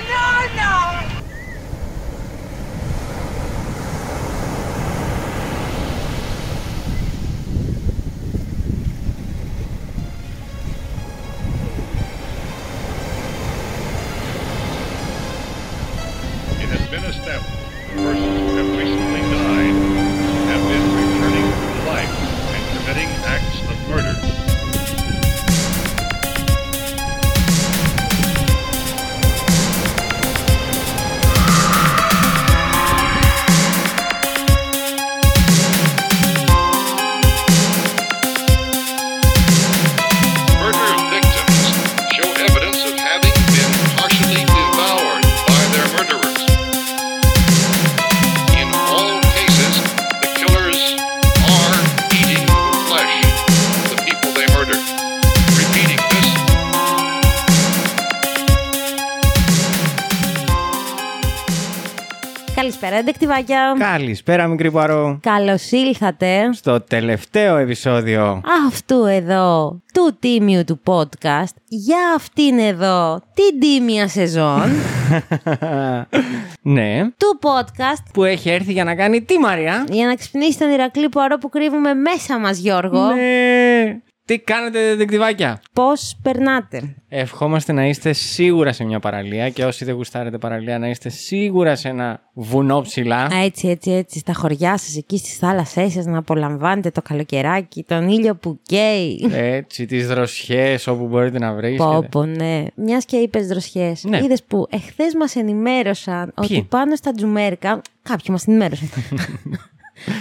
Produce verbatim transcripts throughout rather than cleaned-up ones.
Banana! Καλησπέρα, Ντετεκτιβάκια. Καλησπέρα, μικρή Πουαρό. Καλώς ήλθατε στο τελευταίο επεισόδιο αυτού εδώ του τίμιου του podcast για αυτήν εδώ την τίμια σεζόν. Ναι. Του podcast που έχει έρθει για να κάνει τι, Μαρία? Για να ξυπνήσει τον Ηρακλή Πουαρό που κρύβουμε μέσα μας, Γιώργο. Ναι. Τι κάνετε, Ντετεκτιβάκια? Πώς περνάτε? Ευχόμαστε να είστε σίγουρα σε μια παραλία και όσοι δεν γουστάρετε παραλία να είστε σίγουρα σε ένα βουνό ψηλά. Έτσι, έτσι, έτσι. Στα χωριά σας, εκεί στις θάλασσές σας να απολαμβάνετε το καλοκαιράκι, τον ήλιο που καίει. Έτσι, τις δροσιές όπου μπορείτε να βρίσκετε. Πόπο, ναι. Μιας και είπες δροσιές. Ναι. Είδες που εχθές μας ενημέρωσαν Ποιοι? ότι πάνω στα Τζουμέρκα. Κάποιοι μας ενημέρωσαν.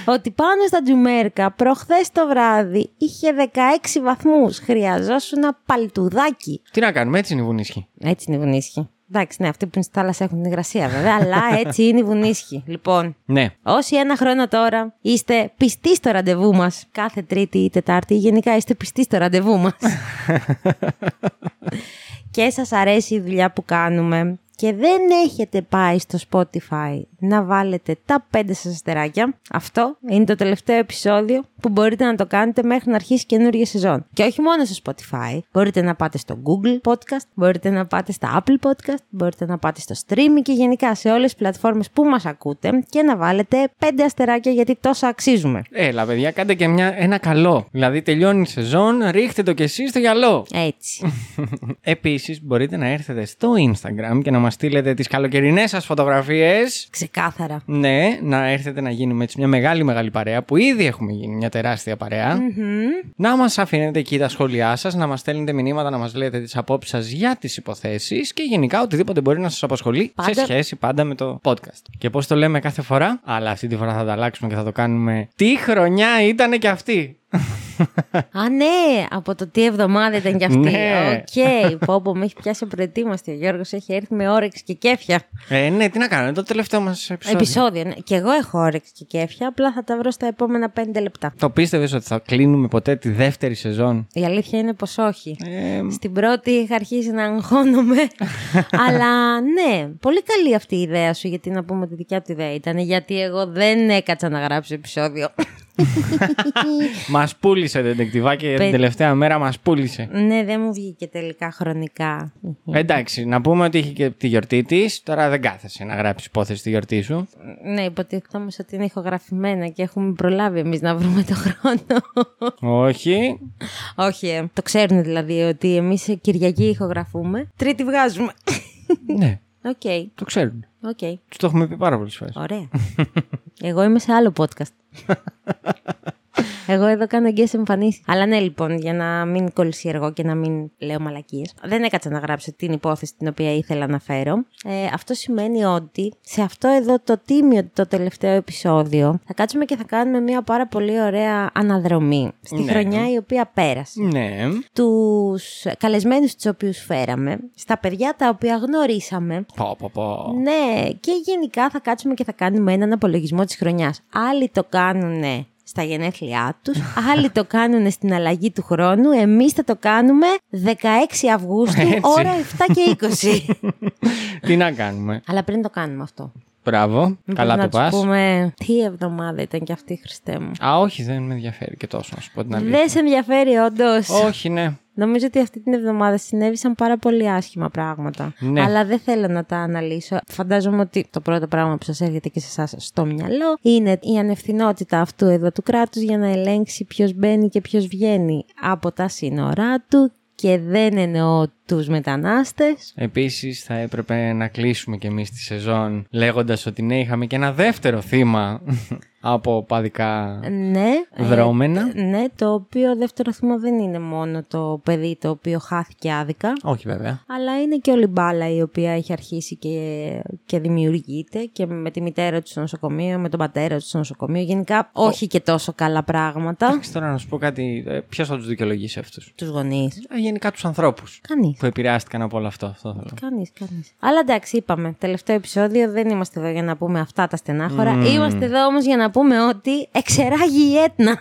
Ότι πάνω στα Τζουμέρκα προχθές το βράδυ είχε δεκαέξι βαθμούς. Χρειαζόσουν ένα παλτουδάκι. Τι να κάνουμε, έτσι είναι οι βουνίσχοι. Έτσι είναι οι βουνίσχοι. Εντάξει, ναι, αυτοί που είναι στη θάλασσα έχουν την υγρασία βέβαια, αλλά έτσι είναι οι βουνίσχοι. Λοιπόν, ναι. Όσοι ένα χρόνο τώρα είστε πιστοί στο ραντεβού μας, κάθε Τρίτη ή Τετάρτη, γενικά είστε πιστοί στο ραντεβού μας και σας αρέσει η δουλειά που κάνουμε και δεν έχετε πάει στο Spotify να βάλετε τα πέντε σας αστεράκια, αυτό είναι το τελευταίο επεισόδιο που μπορείτε να το κάνετε μέχρι να αρχίσει καινούργια σεζόν. Και όχι μόνο στο Spotify, μπορείτε να πάτε στο Google Podcast, μπορείτε να πάτε στα Apple Podcast, μπορείτε να πάτε στο Stream και γενικά σε όλες τις πλατφόρμες που μας ακούτε και να βάλετε πέντε αστεράκια γιατί τόσα αξίζουμε. Έλα παιδιά, κάντε και μια, ένα καλό. Δηλαδή τελειώνει η σεζόν, ρίχτε το κι εσείς στο γυαλό. Έτσι. Επίσης μπορείτε να έρθετε στο Instagram και να μας στείλετε τις καλοκαιρινές σας φωτογραφίες. Ξεκάθαρα. Ναι, να έρθετε να γίνουμε έτσι μια μεγάλη μεγάλη παρέα που ήδη έχουμε γίνει μια τεράστια παρέα. Mm-hmm. Να μας αφήνετε εκεί τα σχόλιά σας, να μας στέλνετε μηνύματα, να μας λέτε τις απόψεις σας για τις υποθέσεις και γενικά οτιδήποτε μπορεί να σας απασχολεί πάντα, σε σχέση πάντα με το podcast. Και πώς το λέμε κάθε φορά, αλλά αυτή τη φορά θα τα αλλάξουμε και θα το κάνουμε. Τι χρονιά ήτανε και αυτή! Α, ναι, από το τι εβδομάδα ήταν κι αυτή. Οκ, Πόπο, με έχει πιάσει προετοίμαστη. Ο Γιώργος έχει έρθει με όρεξη και κέφια. Ε, ναι, τι να κάνω, είναι το τελευταίο μας επεισόδιο. Επεισόδιο, ναι. Και εγώ έχω όρεξη και κέφια, απλά θα τα βρω στα επόμενα πέντε λεπτά. Το πίστευες ότι θα κλείνουμε ποτέ τη δεύτερη σεζόν? Η αλήθεια είναι πως όχι. Ε... Στην πρώτη είχα αρχίσει να αγχώνομαι. Αλλά ναι, πολύ καλή αυτή η ιδέα σου, γιατί να πούμε ότι δικιά του ιδέα ήταν. Γιατί εγώ δεν έκατσα να γράψω επεισόδιο. Μας πούλησε, Ντετεκτιβάκια, την τελευταία μέρα μας πούλησε. Ναι, δεν μου βγήκε τελικά χρονικά. Εντάξει, να πούμε ότι είχε και τη γιορτή της. Τώρα δεν κάθεσαι να γράψεις υπόθεση τη γιορτή σου. Ναι, υποτίθεται όμως ότι είναι ηχογραφημένα και έχουμε προλάβει εμείς να βρούμε το χρόνο. Όχι. Όχι, ε. Το ξέρουν δηλαδή ότι εμείς Κυριακή ηχογραφούμε, Τρίτη βγάζουμε. Ναι. Okay. Το ξέρουν. Okay. Τους το έχουμε πει πάρα πολλές φορές. Ωραία. Εγώ είμαι σε άλλο podcast. Εγώ εδώ κάνω εγγύες εμφανίσεις. Αλλά ναι, λοιπόν, για να μην κολλήσει εργό και να μην λέω μαλακίες, δεν έκατσα να γράψω την υπόθεση την οποία ήθελα να φέρω. Ε, αυτό σημαίνει ότι σε αυτό εδώ το τίμιο, το τελευταίο επεισόδιο, θα κάτσουμε και θα κάνουμε μια πάρα πολύ ωραία αναδρομή στη ναι. χρονιά η οποία πέρασε. Ναι. Τους καλεσμένους τους οποίους φέραμε, στα παιδιά τα οποία γνωρίσαμε. Πω, πω, πω. Ναι, και γενικά θα κάτσουμε και θα κάνουμε έναν απολογισμό της χρονιάς. Άλλοι το κάνουνε στα γενέθλιά τους, άλλοι το κάνουν στην αλλαγή του χρόνου, εμείς θα το κάνουμε δεκαέξι Αυγούστου, έτσι, ώρα επτά και είκοσι. Τι να κάνουμε. Αλλά πριν το κάνουμε αυτό. Μπράβο, καλά το πας. Να τους πούμε τι εβδομάδα ήταν και αυτή, Χριστέ μου. Α, όχι, δεν με ενδιαφέρει και τόσο, να σου πω την αλήθεια. Δεν σε ενδιαφέρει όντως? Όχι, ναι. Νομίζω ότι αυτή την εβδομάδα συνέβησαν πάρα πολύ άσχημα πράγματα. Ναι. Αλλά δεν θέλω να τα αναλύσω. Φαντάζομαι ότι το πρώτο πράγμα που σας έρχεται και σε εσάς στο μυαλό είναι η ανευθυνότητα αυτού εδώ του κράτους για να ελέγξει ποιος μπαίνει και ποιος βγαίνει από τα σύνορά του. Και δεν εννοώ τους μετανάστες. Επίσης θα έπρεπε να κλείσουμε κι εμείς τη σεζόν λέγοντας ότι ναι, είχαμε και ένα δεύτερο θύμα από οπαδικά ναι, δρόμενα. Ε, ναι, το οποίο δεύτερο θύμα δεν είναι μόνο το παιδί το οποίο χάθηκε άδικα. Όχι βέβαια. Αλλά είναι και όλη η μπάλα η οποία έχει αρχίσει και, και δημιουργείται και με τη μητέρα του στο νοσοκομείο, με τον πατέρα του στο νοσοκομείο. Γενικά όχι Ο... και τόσο καλά πράγματα. Εντάξει, τώρα να σου πω κάτι. Ποιος θα τους δικαιολογήσει αυτούς? Τους γονείς. Γενικά τους ανθρώπους. Κανείς. Που επηρεάστηκαν από όλο αυτό. αυτό κανείς, κανείς. Αλλά εντάξει, είπαμε. Τελευταίο επεισόδιο δεν είμαστε εδώ για να πούμε αυτά τα στενάχωρα. Mm. Είμαστε εδώ όμως για να πούμε ότι εξεράγει η Έτνα.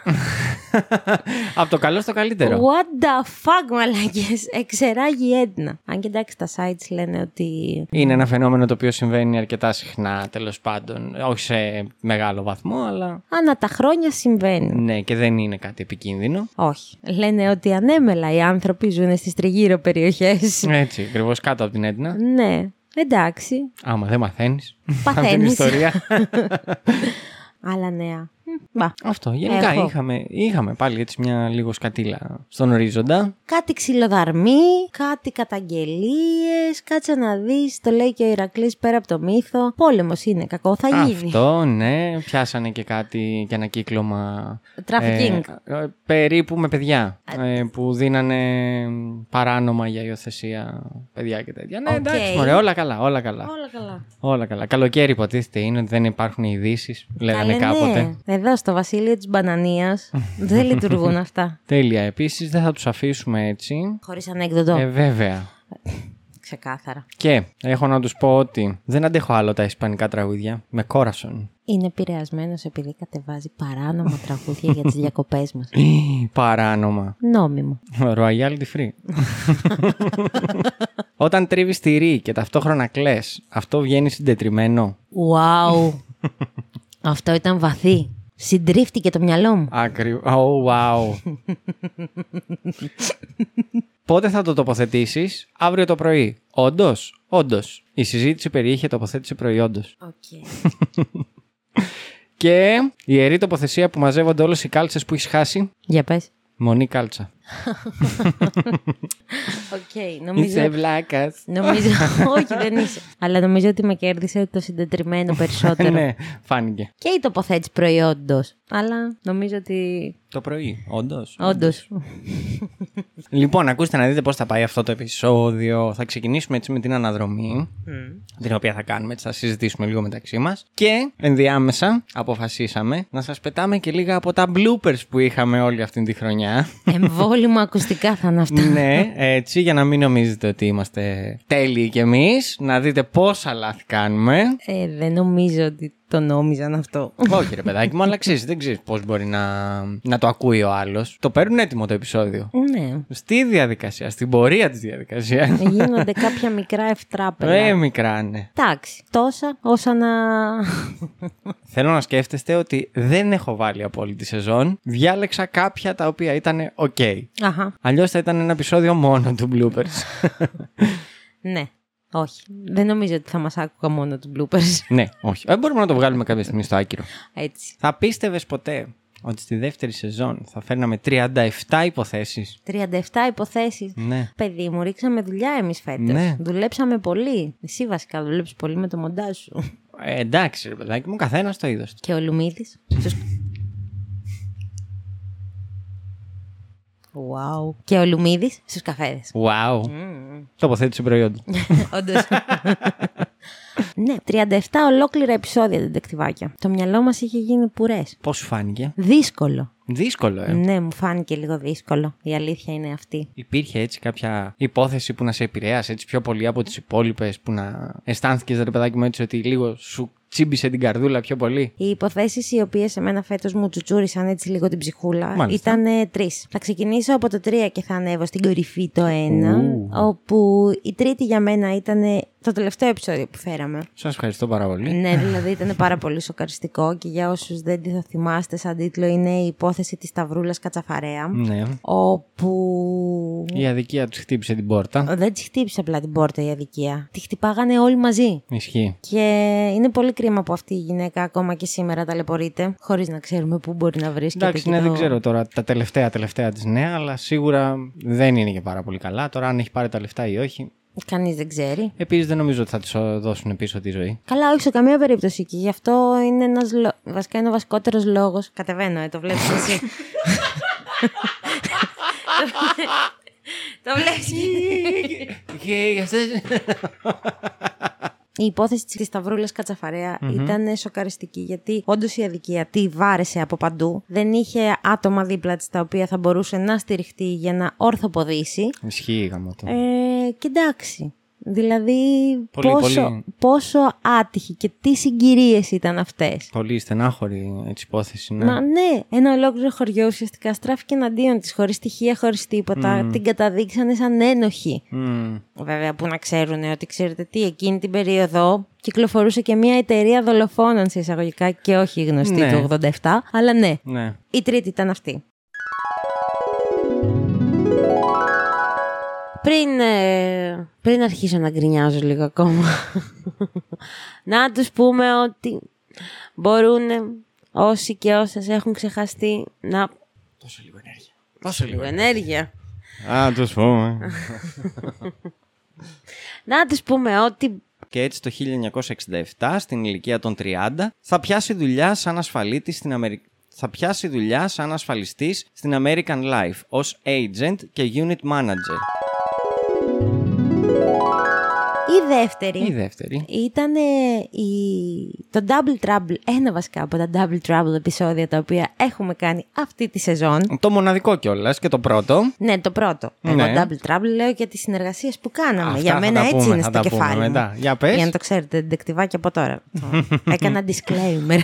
Από το καλό στο καλύτερο. What the fuck, μαλάκες. Εξεράγει η Έτνα. Αν και εντάξει, τα sites λένε ότι. Είναι ένα φαινόμενο το οποίο συμβαίνει αρκετά συχνά, τέλος πάντων. Όχι σε μεγάλο βαθμό, αλλά. Ανά τα χρόνια συμβαίνει. Ναι, και δεν είναι κάτι επικίνδυνο. Όχι. Λένε ότι ανέμελα οι άνθρωποι ζουν στις τριγύρω περιοχές. Έτσι, ακριβώς κάτω από την Έτνα. Ναι. Εντάξει. Άμα δεν μαθαίνεις. Παθαίνεις. Αυτή την ιστορία. Άλλα νέα. Μπα. Αυτό. Γενικά είχαμε, είχαμε πάλι έτσι μια λίγο σκατήλα στον ορίζοντα. Κάτι ξυλοδαρμοί, κάτι καταγγελίες. Κάτσε να δεις, το λέει και ο Ηρακλής πέρα από το μύθο. Πόλεμος είναι, κακό θα γίνει. Αυτό, ναι. Πιάσανε και κάτι και ένα κύκλωμα. Τραφικίνγκ. Ε, περίπου με παιδιά. Ε, που δίνανε παράνομα για υιοθεσία παιδιά και τέτοια. Ναι, okay. Εντάξει, μωρέ, όλα καλά, όλα καλά. Όλα καλά. Όλα καλά. Καλοκαίρι υποτίθεται είναι ότι δεν υπάρχουν ειδήσεις, λέγανε κάποτε. Ναι. Εδώ στο Βασίλειο της Μπανανίας δεν λειτουργούν αυτά. Τέλεια. Επίσης δεν θα τους αφήσουμε έτσι. Χωρίς ανέκδοτο. Ε, βέβαια. Ξεκάθαρα. Και έχω να τους πω ότι δεν αντέχω άλλο τα ισπανικά τραγούδια. Με κόρασον. Είναι επηρεασμένος επειδή κατεβάζει παράνομα τραγούδια για τις διακοπές μας. Παράνομα. Νόμιμο. Royalty free. Όταν τρίβεις τυρί και ταυτόχρονα κλαις, αυτό βγαίνει συντετριμένο. Wow. Αυτό ήταν βαθύ. Συντρίφτηκε το μυαλό μου. Ακριβώς. Oh, wow. Πότε θα το τοποθετήσεις? Αύριο το πρωί. Όντως, όντως. Η συζήτηση περιείχε τοποθέτηση προϊόντος. Οκ. Okay. Και η ιερή τοποθεσία που μαζεύονται όλες οι κάλτσες που έχεις χάσει. Για πες. Μονή κάλτσα. Οκ, νομίζω. Είσαι βλάκας. Νομίζω. Όχι, δεν είσαι. Αλλά νομίζω ότι με κέρδισε το συντετριμένο περισσότερο. Ναι, φάνηκε. Και η τοποθέτηση προϊόντος. Αλλά νομίζω ότι. Το πρωί, όντως. Όντως. Λοιπόν, ακούστε να δείτε πώς θα πάει αυτό το επεισόδιο. Θα ξεκινήσουμε έτσι με την αναδρομή, mm. την οποία θα κάνουμε, έτσι θα συζητήσουμε λίγο μεταξύ μας. Και ενδιάμεσα αποφασίσαμε να σας πετάμε και λίγα από τα bloopers που είχαμε όλη αυτή τη χρονιά. Εμβόλυμα ακουστικά θα είναι αυτά. Ναι, έτσι, για να μην νομίζετε ότι είμαστε τέλειοι κι εμείς. Να δείτε πόσα λάθη κάνουμε. Ε, δεν νομίζω ότι. Το νόμιζαν αυτό. Όχι, ρε παιδάκι μου, αλλά ξέρεις, δεν ξέρεις πώς μπορεί να, να το ακούει ο άλλος. Το παίρνουν έτοιμο το επεισόδιο. Ναι. Στη διαδικασία, στην πορεία της διαδικασίας. Γίνονται κάποια μικρά ευτράπελα. Ε, μικρά, ναι. Εντάξει, τόσα όσα να. Θέλω να σκέφτεστε ότι δεν έχω βάλει από όλη τη σεζόν. Διάλεξα κάποια τα οποία ήταν ok. Αχα. Αλλιώς θα ήταν ένα επεισόδιο μόνο του bloopers. Ναι. Όχι. Δεν νομίζω ότι θα μας άκουγα μόνο του bloopers. Ναι, όχι. Δεν μπορούμε να το βγάλουμε κάποια στιγμή στο άκυρο. Έτσι. Θα πίστευες ποτέ ότι στη δεύτερη σεζόν θα φέρναμε τριάντα επτά υποθέσεις? τριάντα επτά υποθέσεις. Ναι. Παιδί μου, ρίξαμε δουλειά εμείς φέτος. Ναι. Δουλέψαμε πολύ. Εσύ βασικά δουλέψεις πολύ με το μοντάζ σου. Ε, εντάξει, ρε παιδάκι μου, καθένας το είδος του. Και ο Λουμίδης. Wow. Και ο Λουμίδης στους καφέδες. Wow. Mm. Τοποθέτηση προϊόντου. Όντως. Ναι, τριάντα επτά ολόκληρα επεισόδια ντετεκτιβάκια. Το μυαλό μας είχε γίνει πουρές. Πώς σου φάνηκε? Δύσκολο. Δύσκολο, ε. Ναι, μου φάνηκε λίγο δύσκολο. Η αλήθεια είναι αυτή. Υπήρχε έτσι κάποια υπόθεση που να σε επηρέασε έτσι πιο πολύ από τις υπόλοιπες, που να αισθάνθηκες, ρε παιδάκι μου, έτσι ότι λίγο σου τσίμπησε την καρδούλα πιο πολύ? Οι υποθέσεις οι οποίες σε μένα φέτος μου τσουτσούρισαν έτσι λίγο την ψυχούλα ήταν τρεις. Θα ξεκινήσω από το τρία και θα ανέβω στην κορυφή το ένα. Ου. Όπου η τρίτη για μένα ήταν το τελευταίο επεισόδιο που φέραμε. Σας ευχαριστώ πάρα πολύ. Ναι, δηλαδή ήταν πάρα πολύ σοκαριστικό και για όσους δεν τη θα θυμάστε, σαν τίτλο είναι η υπόθεση της Ταβρούλας Κατσαφαρέα. Ναι. Όπου. Η αδικία του χτύπησε την πόρτα. Δεν τη χτύπησε απλά την πόρτα η αδικία. Τη χτυπάγανε όλοι μαζί. Ισχύει. Και είναι πολύ κρίμα που αυτή η γυναίκα ακόμα και σήμερα ταλαιπωρείται, χωρίς να ξέρουμε πού μπορεί να βρίσκεται. Εντάξει, ναι, το... δεν ξέρω τώρα τα τελευταία τελευταία της νέα, αλλά σίγουρα δεν είναι και πάρα πολύ καλά. Τώρα, αν έχει πάρει τα λεφτά ή όχι. Κανείς δεν ξέρει. Επίσης, δεν νομίζω ότι θα της δώσουν πίσω τη ζωή. Καλά, όχι σε καμία περίπτωση. Και γι' αυτό είναι ένας λο... βασικά είναι ο βασικότερος λόγος. Κατεβαίνω, ε, το βλέπεις εσύ. Το βλέπεις. Και η υπόθεση της Ταβρούλας Κατσαφαρέα mm-hmm. ήταν σοκαριστική, γιατί όντως η αδικία τη βάρεσε από παντού. Δεν είχε άτομα δίπλα της τα οποία θα μπορούσε να στηριχτεί για να ορθοποδήσει. Ισχύει γαμώτο. Ε, και εντάξει. Δηλαδή πολύ, πόσο, πολύ... πόσο άτυχη και τι συγκυρίες ήταν αυτές. Πολύ στενάχωρη έτσι υπόθεση. Ναι. Μα ναι, ένα ολόκληρο χωριό ουσιαστικά στράφηκε εναντίον της, χωρίς στοιχεία, χωρίς τίποτα. Mm. Την καταδείξανε σαν ένοχη. Mm. Βέβαια που να ξέρουν ότι ξέρετε τι, εκείνη την περίοδο κυκλοφορούσε και μια εταιρεία δολοφόνων σε εισαγωγικά και όχι γνωστή ναι. του ογδόντα επτά. Αλλά ναι, ναι, η τρίτη ήταν αυτή. Πριν, ε, πριν αρχίσω να γκρινιάζω λίγο ακόμα, να τους πούμε ότι μπορούν όσοι και όσες έχουν ξεχαστεί να... Τόσο λίγο ενέργεια. Τόσο λίγο ενέργεια. Α, τους πούμε. Να τους πούμε ότι... Και έτσι το χίλια εννιακόσια εξήντα επτά, στην ηλικία των τριάντα, θα πιάσει δουλειά σαν ασφαλίτης στην Αμερική. Θα πιάσει δουλειά σαν ασφαλιστής στην American Life ως agent και unit manager. Η δεύτερη, η δεύτερη. ήταν η... το Double Trouble, ένα βασικά από τα Double Trouble επεισόδια τα οποία έχουμε κάνει αυτή τη σεζόν. Το μοναδικό κιόλας και το πρώτο. Ναι, το πρώτο. Εγώ ναι. Double Trouble λέω για τις συνεργασίες που κάναμε. Αυτά για μένα έτσι πούμε, είναι στο κεφάλι μετά. Για, πες. Για να το ξέρετε, ντετεκτιβάκια από τώρα. Έκανα disclaimer.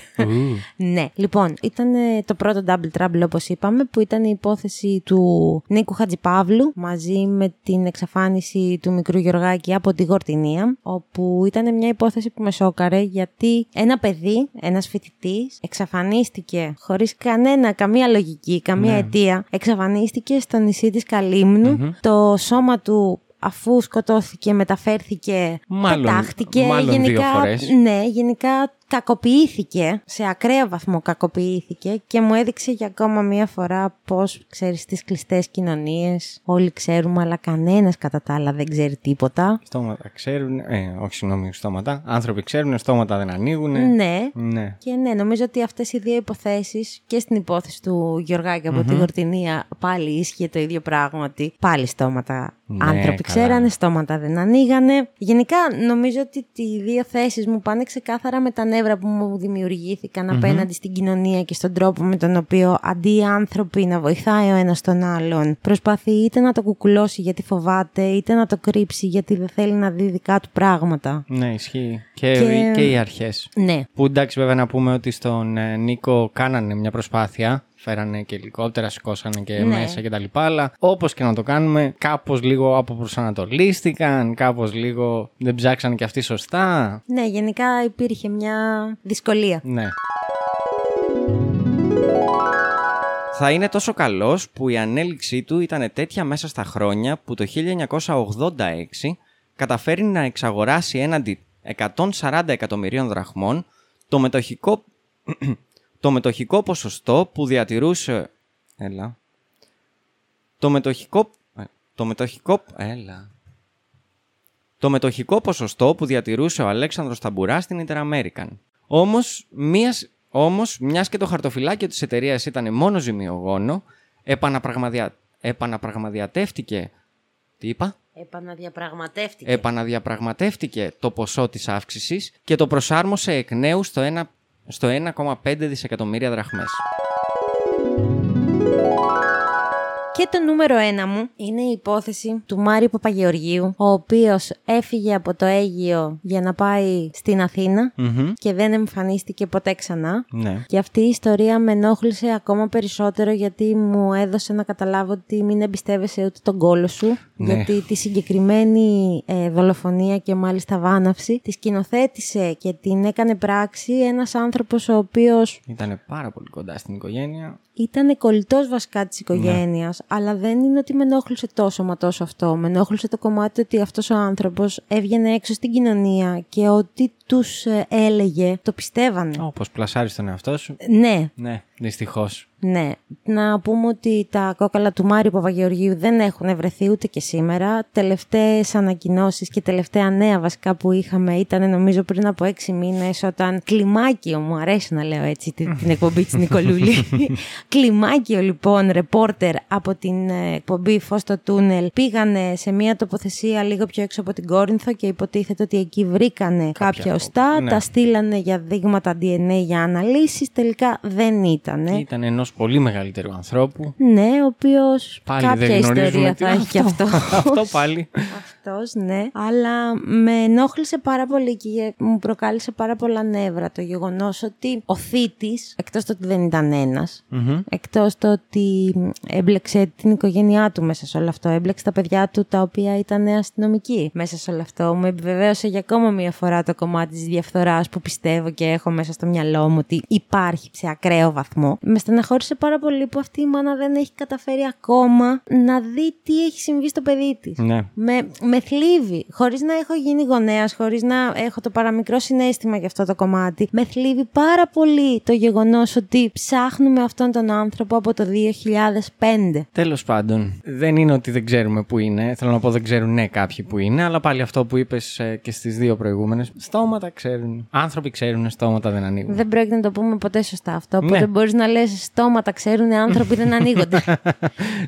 Ναι, λοιπόν, ήταν το πρώτο Double Trouble όπως είπαμε, που ήταν η υπόθεση του Νίκου Χατζιπαύλου μαζί με την εξαφάνιση του μικρού Γεωργάκη από τη Γορτίνη, όπου ήταν μια υπόθεση που με σόκαρε, γιατί ένα παιδί, ένας φοιτητής, εξαφανίστηκε χωρίς κανένα, καμία λογική, καμία ναι. αιτία. Εξαφανίστηκε στο νησί της Καλύμνου. Mm-hmm. Το σώμα του, αφού σκοτώθηκε, μεταφέρθηκε, μάλλον, πετάχτηκε. Μάλλον γενικά, δύο φορές. Ναι, γενικά κακοποιήθηκε, σε ακραίο βαθμό κακοποιήθηκε, και μου έδειξε για ακόμα μία φορά πως, ξέρεις, στις κλειστές κοινωνίες όλοι ξέρουμε, αλλά κανένας κατά τα άλλα δεν ξέρει τίποτα. Στόματα ξέρουν, ε, όχι συγγνώμη, στόματα. Άνθρωποι ξέρουν, στόματα δεν ανοίγουν. Ναι. ναι. Και ναι, νομίζω ότι αυτές οι δύο υποθέσεις, και στην υπόθεση του Γεωργάκη από mm-hmm. τη Γορτινία πάλι ίσχυε το ίδιο πράγμα, ότι πάλι στόματα ναι, άνθρωποι καλά. Ξέρανε, στόματα δεν ανοίγανε. Γενικά νομίζω ότι οι δύο θέσεις μου πάνε ξεκάθαρα με τα νεύρα που μου δημιουργήθηκαν mm-hmm. απέναντι στην κοινωνία και στον τρόπο με τον οποίο, αντί οι άνθρωποι να βοηθάει ο ένας τον άλλον, προσπαθεί είτε να το κουκουλώσει γιατί φοβάται, είτε να το κρύψει γιατί δεν θέλει να δει δικά του πράγματα. Ναι, ισχύει. Και, και... και οι αρχές. Ναι. Που εντάξει, βέβαια να πούμε ότι στον Νίκο κάνανε μια προσπάθεια. Φέρανε και ελικόπτερα, σηκώσανε και ναι. μέσα και τα λοιπά, αλλά όπως και να το κάνουμε, κάπως λίγο αποπροσανατολίστηκαν, κάπως λίγο δεν ψάξανε και αυτοί σωστά. Ναι, γενικά υπήρχε μια δυσκολία. Ναι. Θα είναι τόσο καλός που η ανέλυξή του ήταν τέτοια μέσα στα χρόνια που το χίλια εννιακόσια ογδόντα έξι καταφέρει να εξαγοράσει έναντι εκατόν σαράντα εκατομμυρίων δραχμών το μετοχικό... Το μετοχικό ποσοστό που διατηρούσε... Έλα. Το μετοχικό... Το μετοχικό... Έλα. Το μετοχικό ποσοστό που διατηρούσε ο Αλέξανδρος Ταμπουράς στην Interamerican. Όμως, μιας... Όμως, μιας και το χαρτοφυλάκιο της εταιρείας ήταν μόνο ζημιογόνο, επαναπραγμαδια... επαναπραγμαδιατεύτηκε... Τι είπα? Επαναδιαπραγματεύτηκε. Επαναδιαπραγματεύτηκε το ποσό της αύξησης και το προσάρμοσε εκ νέου στο ένα... στο ένα κόμμα πέντε δισεκατομμύρια δραχμές. Και το νούμερο ένα μου είναι η υπόθεση του Μάριου Παπαγεωργίου, ο οποίος έφυγε από το Αίγιο για να πάει στην Αθήνα mm-hmm. και δεν εμφανίστηκε ποτέ ξανά. Ναι. Και αυτή η ιστορία με ενόχλησε ακόμα περισσότερο, γιατί μου έδωσε να καταλάβω ότι μην εμπιστεύεσαι ούτε τον κόλο σου, ναι. γιατί τη συγκεκριμένη ε, δολοφονία και μάλιστα βάναυση τη σκηνοθέτησε και την έκανε πράξη ένας άνθρωπος ο οποίος ήταν πάρα πολύ κοντά στην οικογένεια. ήταν κολλητός βασικά της οικογένειας, ναι. Αλλά δεν είναι ότι με ενόχλησε το σωματός αυτό. Με ενόχλησε το κομμάτι ότι αυτός ο άνθρωπος έβγαινε έξω στην κοινωνία και ότι τους έλεγε το πιστεύανε. Όπως πλασάρεις τον εαυτό σου. Ναι. Ναι, δυστυχώς. Ναι. Να πούμε ότι τα κόκαλα του Μάριου Παπαγεωργίου δεν έχουν βρεθεί ούτε και σήμερα. Τελευταίες ανακοινώσεις και τελευταία νέα βασικά που είχαμε ήταν νομίζω πριν από έξι μήνες όταν κλιμάκιο, μου αρέσει να λέω έτσι την εκπομπή της Νικολούλη. Κλιμάκιο λοιπόν ρεπόρτερ από την εκπομπή Φως στο Τούνελ πήγανε σε μια τοποθεσία λίγο πιο έξω από την Κόρινθο και υποτίθεται ότι εκεί βρήκανε κάποια οστά, ναι. Τα στείλανε για δείγματα ντι εν έι για αναλύσεις, τελικά δεν ήτανε. Ήταν ενός πολύ μεγαλύτερου ανθρώπου. Ναι, ο οποίος κάποια ιστορία θα έχει και αυτό. Αυτό πάλι. Αυτός, ναι. Αλλά με ενόχλησε πάρα πολύ και μου προκάλεσε πάρα πολλά νεύρα το γεγονός ότι ο θήτης, εκτός το ότι δεν ήταν ένας, mm-hmm. εκτός το ότι έμπλεξε την οικογένειά του μέσα σε όλο αυτό, έμπλεξε τα παιδιά του τα οποία ήταν αστυνομικοί μέσα σε όλο αυτό. Μου επιβεβαίωσε για ακόμα μία φορά το κομμάτι της διαφθοράς που πιστεύω και έχω μέσα στο μυαλό μου ότι υπάρχει σε ακραίο βαθμό. Με στεναχώρησε πάρα πολύ που αυτή η μάνα δεν έχει καταφέρει ακόμα να δει τι έχει συμβεί στο παιδί της. Ναι. Με, με θλίβει, χωρίς να έχω γίνει γονέας, χωρίς να έχω το παραμικρό συναίσθημα για αυτό το κομμάτι. Με θλίβει πάρα πολύ το γεγονός ότι ψάχνουμε αυτόν τον άνθρωπο από το δύο χιλιάδες πέντε. Τέλος πάντων, δεν είναι ότι δεν ξέρουμε που είναι. Θέλω να πω δεν ξέρουν ναι, κάποιοι που είναι, αλλά πάλι αυτό που είπες και στις δύο προηγούμενες. Στόματα ξέρουν. Άνθρωποι ξέρουν, στόματα δεν ανοίγουν. Δεν πρόκειται να το πούμε ποτέ σωστά αυτό. Οπότε ναι. Μπορείς να λες στόματα ξέρουν, άνθρωποι δεν ανοίγονται.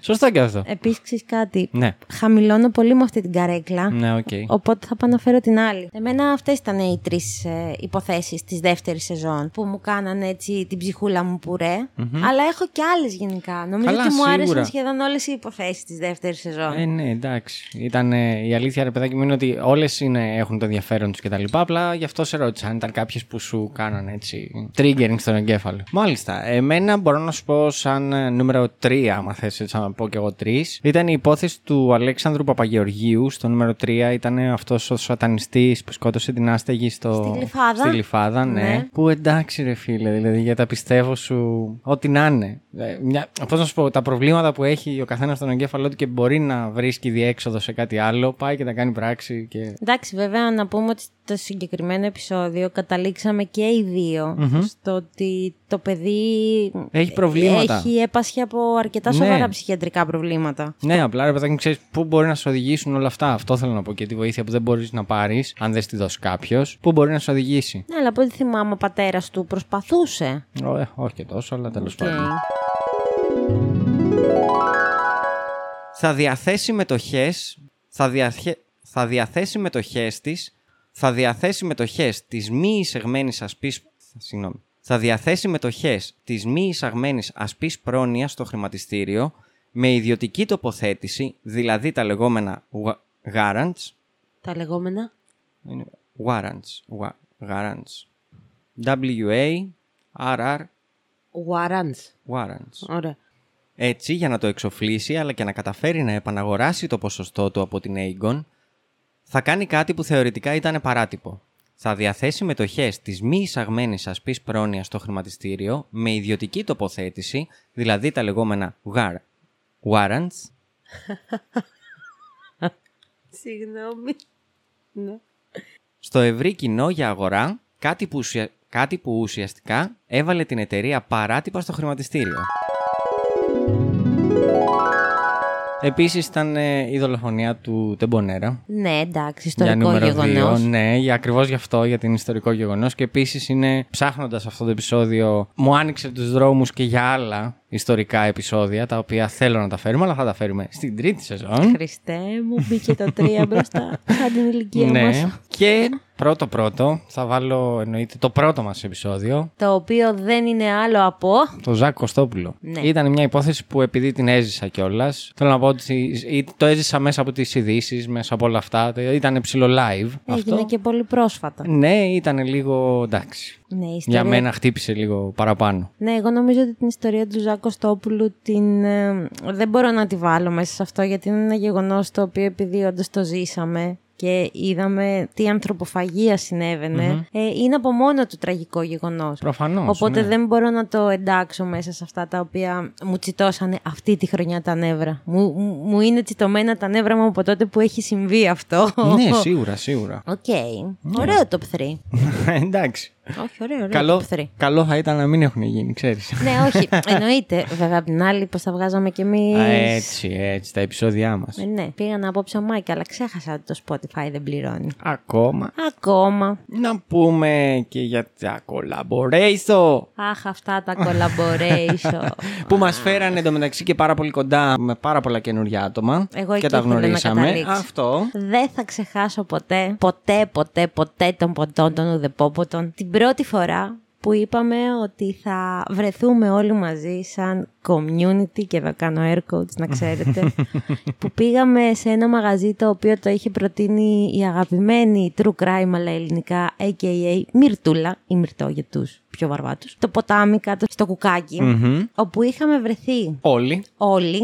Σωστά και αυτό. Επίσης, ξέρεις κάτι. Ναι. Χαμηλώνω πολύ με αυτή την καρέκλα. Ναι, okay. Οπότε θα παναφέρω την άλλη. Εμένα αυτές ήταν οι τρεις ε, υποθέσεις της δεύτερης σεζόν που μου κάνανε έτσι την ψυχούλα μου πουρέ. Mm-hmm. Αλλά έχω και άλλες γενικά. Νομίζω καλά, ότι μου σίγουρα. Άρεσαν σχεδόν όλες οι υποθέσεις της δεύτερης σεζόν. Ε, ναι, εντάξει. Ήταν, ε, η αλήθεια, ρε παιδάκι μου, είναι ότι όλες έχουν το ενδιαφέρον τους κτλ. Απλά γι' αυτό σε ρώτησα αν ήταν κάποιες που σου κάνανε έτσι triggering στον εγκέφαλο. Μάλιστα. Εμένα μπορώ να σου πω σαν νούμερο τρία, άμα θες έτσι να πω κι εγώ τρία. Ήταν η υπόθεση του Αλέξανδρου Παπαγεωργίου. Στο νούμερο τρία ήταν αυτός ο σατανιστής που σκότωσε την άστεγη στο... στη Λιφάδα. Στη Λιφάδα, ναι. ναι. Που εντάξει, ρε φίλε, δηλαδή για τα πιστεύω σου, ό,τι να είναι. Μια... Πώς να σου πω, τα προβλήματα που έχει ο καθένας στον εγκέφαλό του και μπορεί να βρίσκει διέξοδο σε κάτι άλλο, πάει και τα κάνει πράξη. Και... Εντάξει, βέβαια να πούμε ότι στο συγκεκριμένο επεισόδιο καταλήξαμε και οι δύο mm-hmm. στο ότι το παιδί έχει προβλήματα. Έχει έπασχει από αρκετά σοβαρά ναι. ψυχιατρικά προβλήματα. Ναι, απλά ρε παιδάκι, ξέρεις πού μπορεί να σου οδηγήσουν όλα αυτά. Αυτό θέλω να πω και τη βοήθεια που δεν μπορείς να πάρεις, αν δεν στη δώσει κάποιος, πού μπορεί να σου οδηγήσει. Ναι, αλλά από ό,τι θυμάμαι ο πατέρας του προσπαθούσε. Ω, ε, όχι και τόσο, αλλά τέλος okay. πάντων. Θα διαθέσει μετοχές, θα, διαθε... θα διαθέσει μετοχές της, θα διαθέσει μετοχές της μη εισεγμένης ασπής, συγγνώμη, θα διαθέσει μετοχές της μη εισαγμένης ασπής πρόνοιας στο χρηματιστήριο με ιδιωτική τοποθέτηση, δηλαδή τα λεγόμενα warrants. Τα λεγόμενα. Είναι warrants. Warrants. W A R R. Warrants. Warrants. Ωραία. Έτσι, για να το εξοφλήσει, αλλά και να καταφέρει να επαναγοράσει το ποσοστό του από την Aegon, θα κάνει κάτι που θεωρητικά ήταν παράτυπο. Θα διαθέσει μετοχές της μη εισαγμένης ασπής πρόνοιας στο χρηματιστήριο με ιδιωτική τοποθέτηση, δηλαδή τα λεγόμενα war, warrants. Συγγνώμη. Ναι. Στο ευρύ κοινό για αγορά, κάτι που, ουσια... κάτι που ουσιαστικά έβαλε την εταιρεία παράτυπα στο χρηματιστήριο. Επίσης ήταν ε, η δολοφονία του Τεμπονέρα. Ναι, εντάξει, ιστορικό γεγονός. δύο, ναι, για, ακριβώς γι' αυτό, για την ιστορικό γεγονός. Και επίσης είναι, ψάχνοντας αυτό το επεισόδιο, μου άνοιξε τους δρόμους και για άλλα ιστορικά επεισόδια, τα οποία θέλω να τα φέρουμε, αλλά θα τα φέρουμε στην τρίτη σεζόν. Χριστέ μου, μπήκε το τρία μπροστά, σαν την ηλικία ναι. μας. Και πρώτο-πρώτο θα βάλω, εννοείται, το πρώτο μας επεισόδιο. Το οποίο δεν είναι άλλο από... Το Ζακ Κωστόπουλο. Ναι. Ήταν μια υπόθεση που επειδή την έζησα κιόλας, θέλω να πω ότι το έζησα μέσα από τις ειδήσεις, μέσα από όλα αυτά, ήταν ψηλό live. Έγινε αυτό. Και πολύ πρόσφατα. Ναι, ήταν λίγο εντάξει. Ναι, ιστορία... Για μένα χτύπησε λίγο παραπάνω. Ναι, εγώ νομίζω ότι την ιστορία του Ζακ Κωστόπουλου την, ε, δεν μπορώ να τη βάλω μέσα σε αυτό, γιατί είναι ένα γεγονός το οποίο επειδή όντως το ζήσαμε και είδαμε τι ανθρωποφαγία συνέβαινε, mm-hmm. ε, είναι από μόνο του τραγικό γεγονός. Προφανώς. Οπότε ναι. δεν μπορώ να το εντάξω μέσα σε αυτά τα οποία μου τσιτώσανε αυτή τη χρονιά τα νεύρα. Μου, μου είναι τσιτωμένα τα νεύρα μου από τότε που έχει συμβεί αυτό. Ναι, σίγουρα, σίγουρα. Οκ. Okay. Yeah. Ωραίο το πθρί. Εντάξει. Όχι, ωραίο, ωραίο. Καλό, καλό θα ήταν να μην έχουν γίνει, ξέρεις. Ναι, όχι. Εννοείται. Βέβαια, απ' την άλλη, πως θα βγάζαμε κι εμείς. Έτσι, έτσι, τα επεισόδια μας. Ε, ναι, πήγα να απόψε ο Μάικ, αλλά ξέχασα ότι το Spotify δεν πληρώνει. Ακόμα. Ακόμα. Να πούμε και για τα collaboration. Αχ, αυτά τα collaboration. Που μας φέρανε εντωμεταξύ και πάρα πολύ κοντά με πάρα πολλά καινούργια άτομα. Εγώ και τα γνωρίσαμε. Αυτό. Δεν θα ξεχάσω ποτέ, ποτέ, ποτέ, ποτέ των ποτών, των ουδεπόποτων. Πρώτη φορά που είπαμε ότι θα βρεθούμε όλοι μαζί σαν community, και εδώ κάνω air quotes να ξέρετε, που πήγαμε σε ένα μαγαζί το οποίο το είχε προτείνει η αγαπημένη True Crime Αλλα Ελληνικά, έι κέι έι Μυρτούλα, η Μυρτώ για τους πιο βαρβάτους, το ποτάμι κάτω στο κουκάκι, mm-hmm. όπου είχαμε βρεθεί όλοι, όλοι.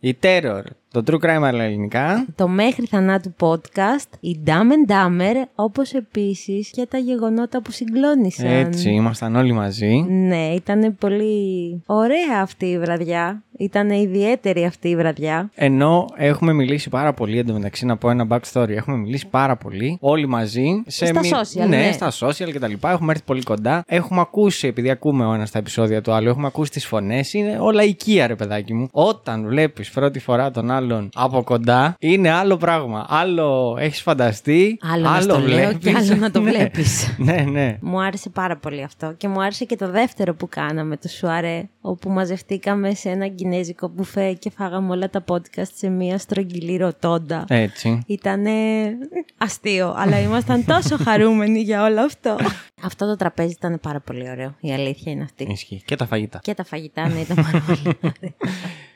Η Terror, το True Crime Αλλα Ελληνικά, το μέχρι θανάτου podcast, η Dumb and Dumber, όπως επίσης και τα γεγονότα που συγκλώνησαν. Έτσι, ήμασταν όλοι μαζί. Ναι, ήταν πολύ ωραία αυτή η βραδιά. Ήταν ιδιαίτερη αυτή η βραδιά. Ενώ έχουμε μιλήσει πάρα πολύ, εντωμεταξύ να πω ένα backstory, έχουμε μιλήσει πάρα πολύ όλοι μαζί. Σε στα μι... social. Ναι, ναι, στα social και τα λοιπά. Έχουμε έρθει πολύ κοντά. Έχουμε ακούσει, επειδή ακούμε ο ένας τα επεισόδια του άλλου, έχουμε ακούσει τις φωνές. Είναι όλα οικεία, ρε παιδάκι μου. Όταν βλέπεις πρώτη φορά τον άλλον από κοντά, είναι άλλο πράγμα. Άλλο έχεις φανταστεί, άλλο, άλλο βλέπεις. Άλλο να το βλέπεις. Ναι, ναι, ναι. Μου άρεσε πάρα πολύ αυτό. Και μου άρεσε και το δεύτερο που κάναμε, το Σουαρέ, όπου μαζευτήκαμε σε ένα κοινό κινέζικο μπουφέ και φάγαμε όλα τα podcast σε μία στρογγυλή ροτόντα. Έτσι. Ήτανε αστείο, αλλά ήμασταν τόσο χαρούμενοι για όλο αυτό. Αυτό το τραπέζι ήταν πάρα πολύ ωραίο. Η αλήθεια είναι αυτή. Ισχύει. Και τα φαγητά. Και τα φαγητά, ναι, ήταν πάρα πολύ ωραία.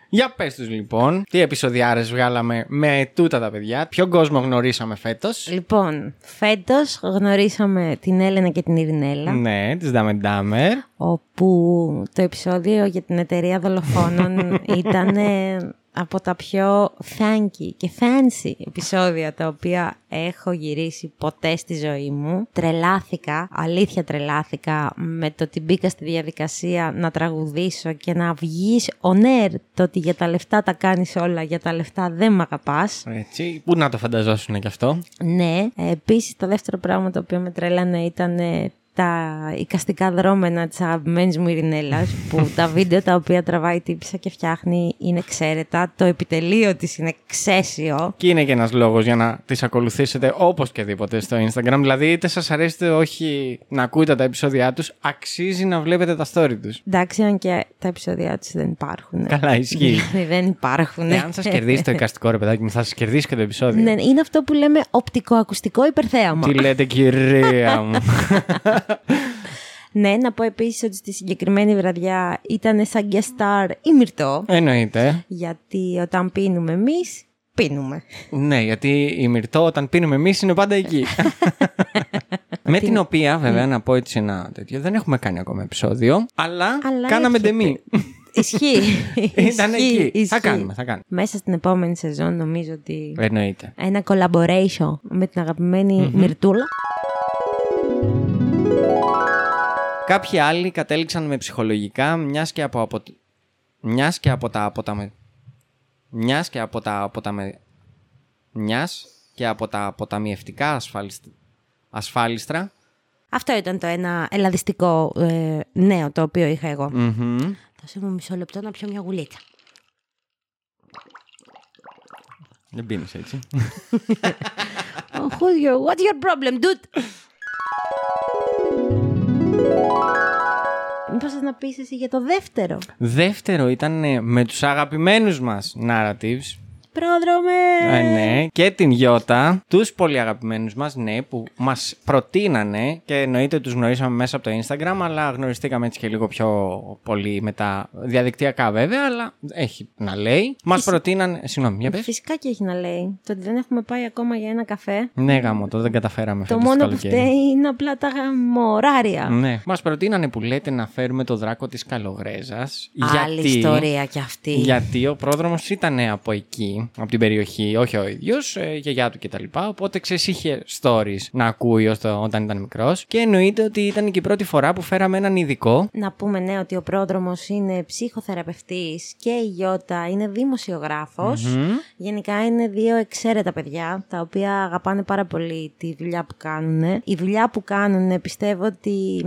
Για πες τους λοιπόν, τι επεισοδιάρες βγάλαμε με τούτα τα παιδιά, ποιον κόσμο γνωρίσαμε φέτος. Λοιπόν, φέτος γνωρίσαμε την Έλενα και την Ειρηνέλα. Ναι, τις Dumb and Dumber. Όπου το επεισόδιο για την εταιρεία δολοφόνων ήταν από τα πιο funky και fancy επεισόδια τα οποία έχω γυρίσει ποτέ στη ζωή μου. Τρελάθηκα, αλήθεια τρελάθηκα με το ότι μπήκα στη διαδικασία να τραγουδήσω και να βγεις on air, το ότι για τα λεφτά τα κάνεις όλα, για τα λεφτά δεν μ' αγαπάς. Έτσι, πού να το φανταζόσουνε κι αυτό. Ναι, επίσης το δεύτερο πράγμα το οποίο με τρέλανε ήταν τα οικαστικά δρόμενα της αγαπημένης μου Ειρηνέλας, που τα βίντεο τα οποία τραβάει τύπησα και φτιάχνει είναι εξαίρετα, το επιτελείο της είναι εξαίσιο. Και είναι και ένας λόγος για να τις ακολουθήσετε όπως και δίποτε στο Instagram, δηλαδή είτε σας αρέσετε όχι να ακούτε τα επεισόδια τους, αξίζει να βλέπετε τα story τους. Εντάξει, αν και τα επεισόδια τους δεν υπάρχουν. Καλά, ισχύει. Δεν υπάρχουν. Εάν σας κερδίσει το οικαστικό, ρε παιδάκι μου, θα σας κερδίσει και το επεισόδιο. Ναι, είναι αυτό που λέμε οπτικοακουστικό υπερθέαμα. Τι λέτε, κυρία μου. Ναι, να πω επίσης ότι στη συγκεκριμένη βραδιά ήταν σαν guest star η Μυρτώ. Εννοείται. Γιατί όταν πίνουμε εμείς, πίνουμε. Ναι, γιατί η Μυρτώ όταν πίνουμε εμείς είναι πάντα εκεί. Με την οποία βέβαια, να πω έτσι ένα τέτοιο, δεν έχουμε κάνει ακόμα επεισόδιο, αλλά, αλλά κάναμε ντεμί. Ισχύει. Ήταν εκεί. Ισχύει. Θα κάνουμε, θα κάνουμε. Μέσα στην επόμενη σεζόν νομίζω ότι... Εννοείται. Ένα collaboration με την αγαπημένη mm-hmm. Μυρτούλα. Κάποιοι άλλοι κατέληξαν με ψυχολογικά, μιας και από, απο... μιας και από τα... Από τα με... Μιας και από τα... Από τα με... Μιας και από τα αποταμιευτικά ασφάλιστρα... ασφάλιστρα. Αυτό ήταν το ένα ελλαδιστικό ε, νέο το οποίο είχα εγώ. Mm-hmm. Θα σου είμαι μισό λεπτό να πιω μια γουλίτσα. Δεν πίνεις έτσι. What's your problem, dude? Μήπως θες να πεις εσύ για το δεύτερο. Δεύτερο ήταν με τους αγαπημένους μας narratives. Πρόδρομε! Ε, ναι, και την Γιώτα, τους πολύ αγαπημένους μας, ναι, που μας προτείνανε και εννοείται τους γνωρίσαμε μέσα από το Instagram, αλλά γνωριστήκαμε έτσι και λίγο πιο πολύ με τα διαδικτυακά βέβαια, αλλά έχει να λέει. Μας Φυσ... προτείνανε. Συγγνώμη, για πες. Φυσικά και έχει να λέει. Το ότι δεν έχουμε πάει ακόμα για ένα καφέ. Ναι, γάμο, το δεν καταφέραμε. Το μόνο που φταίει είναι απλά τα μωράρια. Ναι. Μας προτείνανε που λέτε να φέρουμε το δράκο της Καλογρέζας. Άλλη γιατί... ιστορία κι αυτή. Γιατί ο πρόδρομος ήταν από εκεί. του από την περιοχή, όχι ο ίδιος, η γιαγιά του κτλ. Οπότε ξέρεις, είχε stories να ακούει όταν ήταν μικρός. Και εννοείται ότι ήταν και η πρώτη φορά που φέραμε έναν ειδικό. Να πούμε, ναι, ότι ο Πρόδρομος είναι ψυχοθεραπευτής και η Γιώτα είναι δημοσιογράφος. Mm-hmm. Γενικά είναι δύο εξαίρετα παιδιά, τα οποία αγαπάνε πάρα πολύ τη δουλειά που κάνουν. Η δουλειά που κάνουν πιστεύω ότι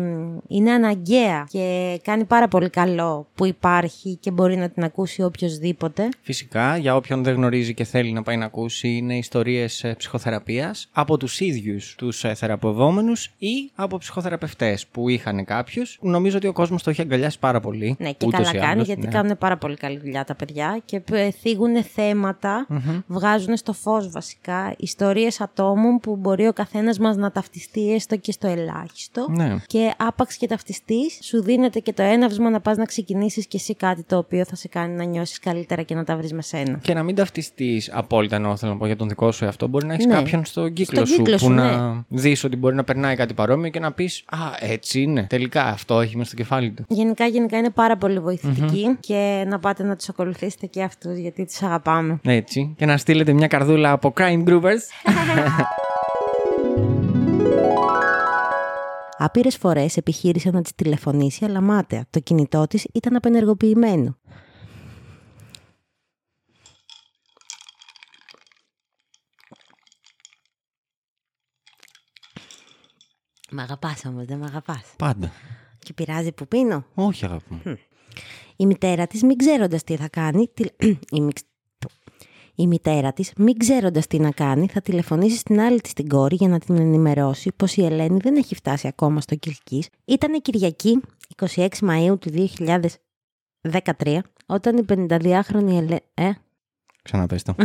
είναι αναγκαία και κάνει πάρα πολύ καλό που υπάρχει και μπορεί να την ακούσει οποιοδήποτε. Φυσικά, για όποιον δεν γνωρίζει και θέλει να πάει να ακούσει, είναι ιστορίες ψυχοθεραπείας από τους ίδιους τους θεραπευόμενους ή από ψυχοθεραπευτές που είχαν κάποιους. Νομίζω ότι ο κόσμος το έχει αγκαλιάσει πάρα πολύ. Ναι, και καλά κάνει, άλλος, γιατί ναι. κάνουν πάρα πολύ καλή δουλειά τα παιδιά και θίγουν θέματα, mm-hmm. βγάζουν στο φως βασικά ιστορίες ατόμων που μπορεί ο καθένας μας να ταυτιστεί έστω και στο ελάχιστο. Ναι. Και άπαξ και ταυτιστής, σου δίνεται και το έναυσμα να πας να ξεκινήσεις κι εσύ κάτι το οποίο θα σε κάνει να νιώσεις καλύτερα και να τα βρεις με σένα. Και να μην ταυτιστείς απόλυτα, ενώ θέλω να πω για τον δικό σου εαυτό. Μπορεί να έχεις ναι. κάποιον στον κύκλο, στο κύκλο σου που ναι. να δεις ότι μπορεί να περνάει κάτι παρόμοιο και να πεις «Α, έτσι είναι. Τελικά αυτό έχει μέσα στο κεφάλι του». Γενικά, γενικά είναι πάρα πολύ βοηθητική mm-hmm. και να πάτε να τους ακολουθήσετε και αυτούς, γιατί τους αγαπάμε. Έτσι. Και να στείλετε μια καρδούλα από Crime Groupers. Άπειρες φορές επιχείρησε να της τηλεφωνήσει, αλλά μάταια. Το κινητό της ήταν απενεργοποιημένο. Μ' αγαπάς όμως, δεν μ' αγαπάς. Πάντα. Και πειράζει που πίνω. Όχι, αγάπη μου. Η μητέρα της, μην ξέροντας τι θα κάνει... Τη... Η, μι... Η μητέρα της, μην ξέροντας τι να κάνει, θα τηλεφωνήσει στην άλλη της την κόρη για να την ενημερώσει πως η Ελένη δεν έχει φτάσει ακόμα στο Κιλκής. Ήτανε Κυριακή, είκοσι έξι Μαΐου του δύο χιλιάδες δεκατρία, όταν η πενηνταδυάχρονη Ελένη... Ε? Ξαναπες το.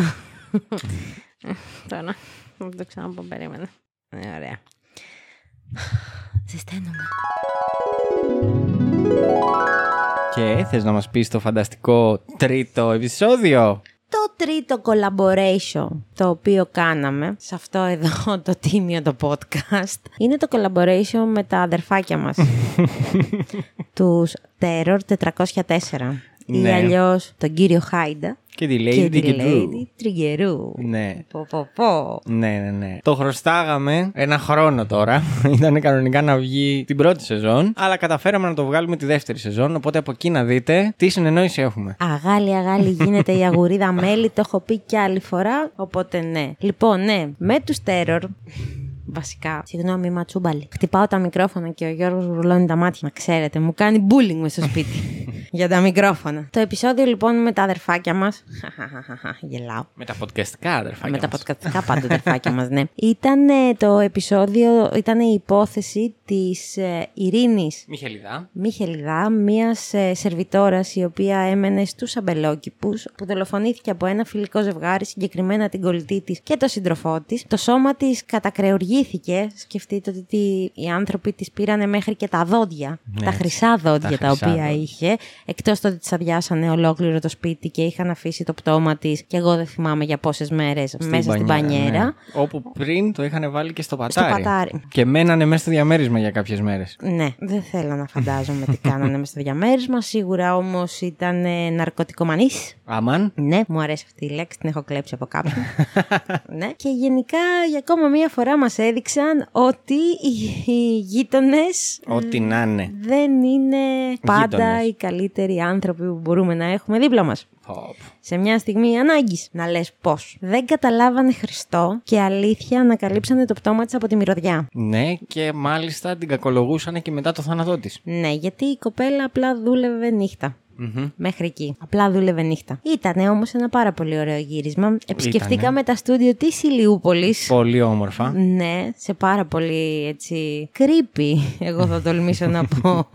Τώρα, μου το ξαναπώ, περίμενα. Ε, ωραία. Ζεσταίνομαι. Και θες να μας πεις το φανταστικό τρίτο επεισόδιο? Το τρίτο collaboration το οποίο κάναμε σε αυτό εδώ το τίμιο το podcast είναι το collaboration με τα αδερφάκια μας, τους Terror τετρακόσια τέσσερα ή ναι. αλλιώς τον κύριο Χάιντα και τη Lady Τριγερού. Ναι. Πω, πω, πω. Ναι, ναι, ναι. Το χρωστάγαμε ένα χρόνο τώρα. Ήταν κανονικά να βγει την πρώτη σεζόν, αλλά καταφέραμε να το βγάλουμε τη δεύτερη σεζόν. Οπότε από εκεί να δείτε τι συνεννόηση έχουμε. Αγάλη, αγάλη γίνεται η αγουρίδα μέλι. Το έχω πει κι άλλη φορά. Οπότε ναι. Λοιπόν, ναι, με τους Terror. Βασικά. Συγγνώμη, ματσούμπαλη. Χτυπάω τα μικρόφωνα και ο Γιώργος γουρλώνει τα μάτια. Μα ξέρετε, μου κάνει bullying μες στο σπίτι. Για τα μικρόφωνα. Το επεισόδιο λοιπόν με τα αδερφάκια μας. Γελάω. Με τα podcastικά αδερφάκια. Με τα podcastικά πάντα αδερφάκια μας, ναι. Ήταν το επεισόδιο, ήταν η υπόθεση της ε, Ειρήνης Μιχελιδά. Μιχελιδά, μιας ε, σερβιτόρας η οποία έμενε στους αμπελόκηπους, που δολοφονήθηκε από ένα φιλικό ζευγάρι, συγκεκριμένα την κολλητή της και τον σύντροφό της. Το σώμα της κατακρεουργήθηκε. Σκεφτείτε ότι οι άνθρωποι της πήρανε μέχρι και τα δόντια, ναι, τα χρυσά δόντια τα, χρυσά τα οποία δόντια. είχε. Εκτός το ότι της αδειάσανε ολόκληρο το σπίτι και είχαν αφήσει το πτώμα της και εγώ δεν θυμάμαι για πόσες μέρες στην μέσα μπανιέρα, στην μπανιέρα. Ναι. Όπου πριν το είχαν βάλει και στο πατάρι. Στο πατάρι. Και μένανε μέσα στο διαμέρισμα για κάποιες μέρες. Ναι, δεν θέλω να φαντάζομαι τι κάνανε μέσα στο διαμέρισμα. Σίγουρα όμως ήταν ναρκωτικομανής. Αμάν. Ναι, μου αρέσει αυτή η λέξη, την έχω κλέψει από κάποιον. Ναι. Και γενικά για ακόμα μία φορά μας έδειξαν ότι οι γείτονες. Ό,τι να είναι. Δεν είναι πάντα γείτονες. Οι καλύτεροι άνθρωποι που μπορούμε να έχουμε δίπλα μας. Pop. Σε μια στιγμή ανάγκης να λες πώς. Δεν καταλάβανε Χριστό και αλήθεια ανακαλύψανε το πτώμα της από τη μυρωδιά. Ναι, και μάλιστα την κακολογούσανε και μετά το θάνατό της. Ναι, γιατί η κοπέλα απλά δούλευε νύχτα. Mm-hmm. Μέχρι εκεί. Απλά δούλευε νύχτα. Ήτανε όμως ένα πάρα πολύ ωραίο γύρισμα. Επισκεφτήκαμε Ήτανε. τα στούντιο της Ηλιούπολης. Πολύ όμορφα. Ναι, σε πάρα πολύ έτσι creepy. Εγώ θα τολμήσω να πω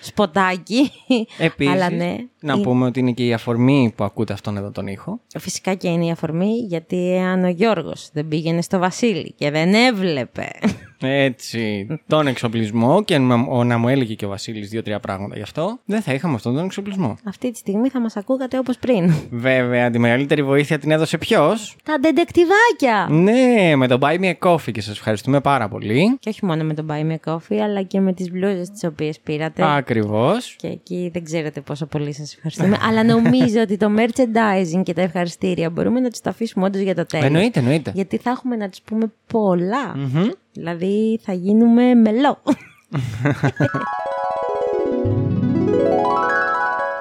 σποτάκι. Επίσης, αλλά ναι, να η... πούμε ότι είναι και η αφορμή που ακούτε αυτόν εδώ τον ήχο. Φυσικά και είναι η αφορμή, γιατί αν ο Γιώργος δεν πήγαινε στο Βασίλη και δεν έβλεπε Έτσι. Τον εξοπλισμό, και να μου έλεγε και ο Βασίλης δύο-τρία πράγματα γι' αυτό, δεν θα είχαμε αυτόν τον εξοπλισμό. Αυτή τη στιγμή θα μας ακούγατε όπως πριν. Βέβαια, τη μεγαλύτερη βοήθεια την έδωσε ποιος? Τα ντετεκτιβάκια! Ναι, με τον Buy Me a Coffee, και σας ευχαριστούμε πάρα πολύ. Και όχι μόνο με τον Buy Me a Coffee, αλλά και με τις μπλούζες τις οποίες πήρατε. Ακριβώς. Και εκεί δεν ξέρετε πόσο πολύ σας ευχαριστούμε. Αλλά νομίζω ότι το merchandising και τα ευχαριστήρια μπορούμε να τους τα αφήσουμε όντως για το τέλος. Εννοείται, εννοείται. Γιατί θα έχουμε να τους πούμε πολλά. Mm-hmm. Δηλαδή θα γίνουμε μελό.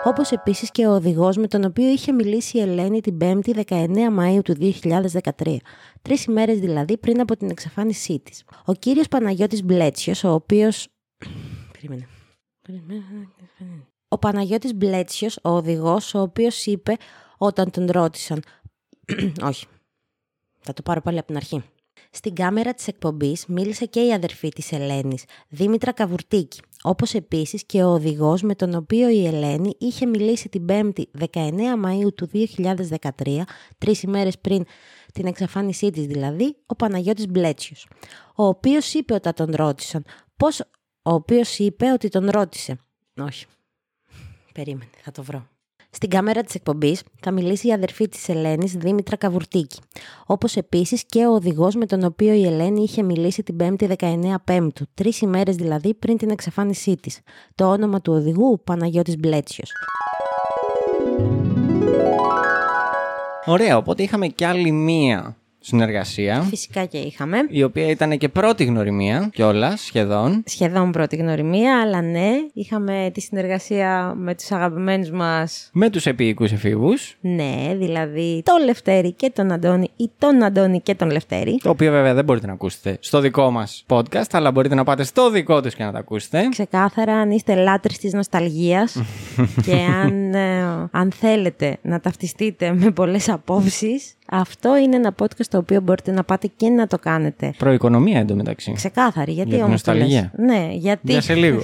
Όπως επίσης και ο οδηγός με τον οποίο είχε μιλήσει η Ελένη την πέμπτη δεκαεννέα Μαΐου του δύο χιλιάδες δεκατρία, τρεις ημέρες δηλαδή πριν από την εξαφάνισή της. Ο κύριος Παναγιώτης Μπλέτσιος, ο οποίος... Περίμενε. Ο Παναγιώτης Μπλέτσιος, ο οδηγός, ο οποίος είπε όταν τον ρώτησαν... Όχι. Θα το πάρω πάλι από την αρχή. Στην κάμερα της εκπομπής μίλησε και η αδερφή της Ελένης, Δήμητρα Καβουρτίκη, όπως επίσης και ο οδηγός με τον οποίο η Ελένη είχε μιλήσει την πέμπτη δεκαεννέα Μαΐου του δύο χιλιάδες δεκατρία, τρεις ημέρες πριν την εξαφάνισή της δηλαδή, ο Παναγιώτης Μπλέτσιος, ο οποίος είπε όταν τον ρώτησαν, πώς ο οποίος είπε ότι τον ρώτησε. Όχι, περίμενε, θα το βρω. Στην κάμερα της εκπομπής θα μιλήσει η αδερφή της Ελένης, Δήμητρα Καβουρτίκη, όπως επίσης και ο οδηγός με τον οποίο η Ελένη είχε μιλήσει την πέμπτη δεκαεννέα Πέμπτου, τρεις ημέρες δηλαδή πριν την εξαφάνισή της. Το όνομα του οδηγού, Παναγιώτης Μπλέτσιος. Ωραία, οπότε είχαμε κι άλλη μία συνεργασία. Φυσικά και είχαμε. Η οποία ήταν και πρώτη γνωριμία κιόλας, σχεδόν. Σχεδόν πρώτη γνωριμία, αλλά ναι, είχαμε τη συνεργασία με τους αγαπημένους μας. Με τους επίοικους εφήβους. Ναι, δηλαδή τον Λευτέρη και τον Αντώνη, ή τον Αντώνη και τον Λευτέρη. Το οποίο βέβαια δεν μπορείτε να ακούσετε στο δικό μας podcast, αλλά μπορείτε να πάτε στο δικό τους και να τα ακούσετε. Ξεκάθαρα, αν είστε λάτρεις της νοσταλγίας και αν, ε, αν θέλετε να ταυτιστείτε με πολλές απόψεις. Αυτό είναι ένα podcast το οποίο μπορείτε να πάτε και να το κάνετε. Προοικονομία εντωμεταξύ. Ξεκάθαρη. Γιατί για την όμως νοσταλγία. Ναι, γιατί. Για σε λίγο.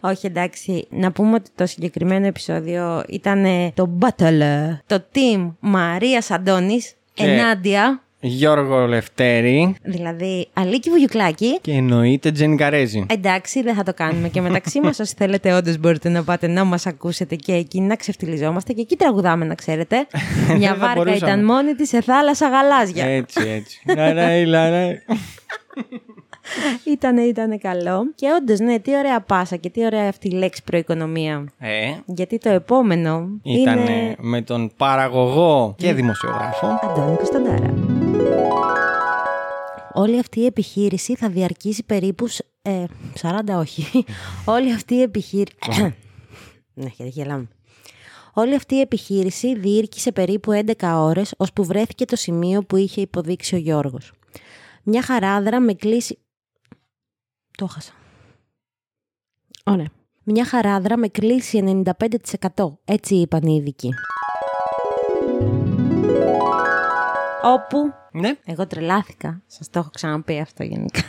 Όχι, εντάξει. Να πούμε ότι το συγκεκριμένο επεισόδιο ήταν το Battle. Το team Μαρίας Αντώνης και... ενάντια Γιώργο Λευτέρη. Δηλαδή Αλίκη Βουγιουκλάκη. Και εννοείται Τζένι Καρέζη. Εντάξει, δεν θα το κάνουμε και μεταξύ μας. Όσοι θέλετε, όντως μπορείτε να πάτε να μας ακούσετε και εκεί να ξεφτιλιζόμαστε. Και εκεί τραγουδάμε, να ξέρετε. Μια βάρκα ήταν μόνη της σε θάλασσα γαλάζια. Έτσι, έτσι. Λαραί, λαραί. Ήτανε, ήτανε καλό. Και όντως, ναι, τι ωραία πάσα και τι ωραία αυτή η λέξη προοικονομία. Ε, Γιατί το επόμενο ήτανε είναι... με τον παραγωγό και δημοσιογράφο Αντώνη Κωνσταντάρα. Όλη αυτή η επιχείρηση θα διαρκήσει περίπου ε, σαράντα όχι. Όλη αυτή η επιχείρηση ναι, γιατί γελάμε. Όλη αυτή η επιχείρηση διήρκησε περίπου έντεκα ώρες, ώσπου βρέθηκε το σημείο που είχε υποδείξει ο Γιώργος. Μια χαράδρα με κλίση... Το χάσα. Ωραία. Μια χαράδρα με κλίση ενενήντα πέντε τοις εκατό, έτσι είπαν οι ειδικοί. Όπου... Ναι. Εγώ τρελάθηκα. Σας το έχω ξαναπεί αυτό γενικά.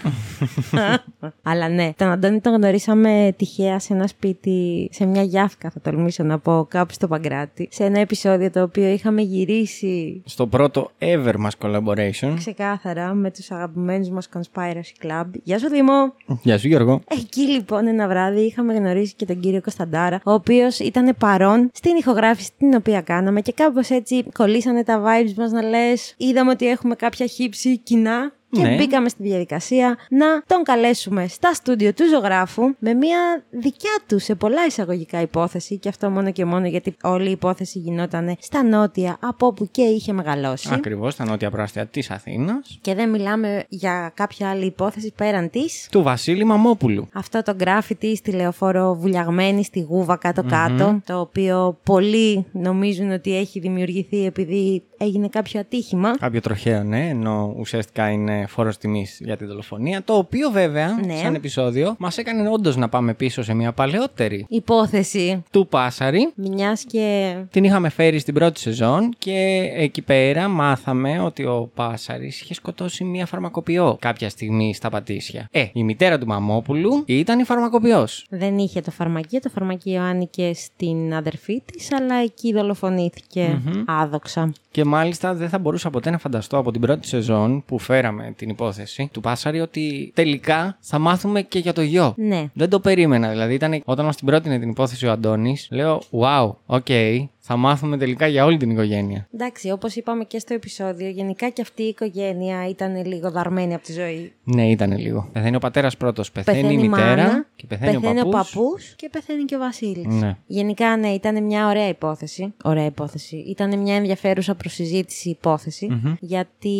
Αλλά ναι, τον Αντώνη τον γνωρίσαμε τυχαία σε ένα σπίτι, σε μια γιάφκα θα τολμήσω να πω, κάπου στο Παγκράτη. Σε ένα επεισόδιο το οποίο είχαμε γυρίσει. Στο πρώτο ever μας collaboration. Ξεκάθαρα, με τους αγαπημένους μας Conspiracy Club. Γεια σου Δήμο. Γεια σου Γιώργο. Εκεί λοιπόν ένα βράδυ είχαμε γνωρίσει και τον κύριο Κωνσταντάρα, ο οποίος ήταν παρόν στην ηχογράφηση την οποία κάναμε και κάπως έτσι κολλήσανε τα vibes μας, να λες. Είδαμε ότι έχουμε με κάποια χύψη κοινά και ναι, μπήκαμε στη διαδικασία να τον καλέσουμε στα στούντιο του ζωγράφου με μια δικιά του σε πολλά εισαγωγικά υπόθεση, και αυτό μόνο και μόνο γιατί όλη η υπόθεση γινόταν στα νότια, από όπου και είχε μεγαλώσει. Ακριβώς, στα νότια προάστια της Αθήνας. Και δεν μιλάμε για κάποια άλλη υπόθεση πέραν της του Βασίλη Μαμόπουλου. Αυτό το γκράφιτι στη Λεωφόρο Βουλιαγμένη, στη Γούβα κάτω-κάτω, mm-hmm. το οποίο πολλοί νομίζουν ότι έχει δημιουργηθεί επειδή έγινε κάποιο ατύχημα. Κάποιο τροχαίο, ναι, ενώ ουσιαστικά είναι φόρος τιμής για τη δολοφονία, το οποίο βέβαια, ναι, σαν επεισόδιο μας έκανε όντως να πάμε πίσω σε μια παλαιότερη υπόθεση του Πάσαρη, μιας και την είχαμε φέρει στην πρώτη σεζόν, και εκεί πέρα μάθαμε ότι ο Πάσαρης είχε σκοτώσει μια φαρμακοποιό κάποια στιγμή στα Πατήσια. Ε, η μητέρα του Μαμόπουλου ήταν η φαρμακοποιός. Δεν είχε το φαρμακείο, το φαρμακείο άνοικε στην αδερφή της, αλλά εκεί δολοφονήθηκε mm-hmm. άδοξα. Και μάλιστα δεν θα μπορούσα ποτέ να φανταστώ από την πρώτη σεζόν που φέραμε την υπόθεση του Πάσαρη ότι τελικά θα μάθουμε και για το γιο. Ναι. Δεν το περίμενα. Δηλαδή, ήταν όταν μας την πρότεινε την υπόθεση ο Αντώνης, λέω wow, οκ. Okay. Θα μάθουμε τελικά για όλη την οικογένεια. Εντάξει, όπως είπαμε και στο επεισόδιο, γενικά και αυτή η οικογένεια ήταν λίγο δαρμένη από τη ζωή. Ναι, ήταν λίγο. Πεθαίνει ο πατέρας πρώτος, πεθαίνει, πεθαίνει η μητέρα, μάνα, και πεθαίνει, πεθαίνει ο παππούς. Ο παππούς και πεθαίνει και ο Βασίλης. Ναι. Γενικά, ναι, ήταν μια ωραία υπόθεση. Ωραία υπόθεση. Ήταν μια ενδιαφέρουσα προσυζήτηση υπόθεση, mm-hmm. γιατί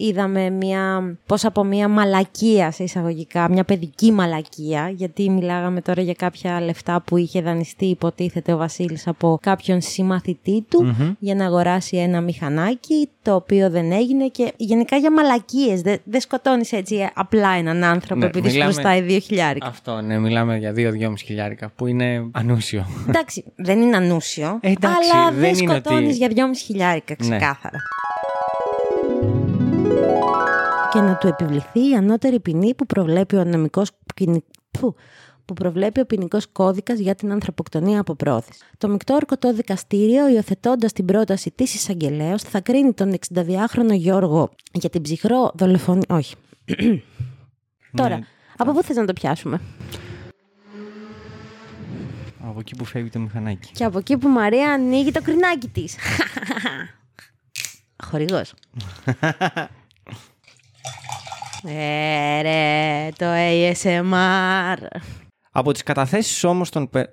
είδαμε μια, πώς από μια μαλακία σε εισαγωγικά, μια παιδική μαλακία, γιατί μιλάγαμε τώρα για κάποια λεφτά που είχε δανειστεί, υποτίθεται ο Βασίλης από κάποιον συμμαθητή του, mm-hmm. για να αγοράσει ένα μηχανάκι, το οποίο δεν έγινε, και γενικά για μαλακίες. Δεν δε σκοτώνεις έτσι απλά έναν άνθρωπο, ναι, επειδή μιλάμε, σου χρωστάει δύο χιλιάρικα. Αυτό, ναι, μιλάμε για δύο, δυόμιση χιλιάρικα, που είναι ανούσιο. Εντάξει, δεν είναι ανούσιο, ε, εντάξει, αλλά δεν, δεν σκοτώνεις ότι... για δυόμιση χιλιάρικα, ξεκάθαρα. Ναι. Και να του επιβληθεί η ανώτερη ποινή που προβλέπει ο νομικός ποινικού. που προβλέπει ο ποινικός κώδικας για την ανθρωποκτονία από πρόθεση. Το μεικτό ορκωτό δικαστήριο, υιοθετώντας την πρόταση της εισαγγελέως, θα κρίνει τον εξηνταδυάχρονο Γιώργο για την ψυχρό δολοφονία. Όχι. Τώρα, ναι. από πού θες να το πιάσουμε? Από εκεί που φεύγει το μηχανάκι. Και από εκεί που Μαρία ανοίγει το κρινάκι της. Χορηγός. Ε, ρε, το έι ες εμ αρ. Από τις καταθέσεις όμως των, πε...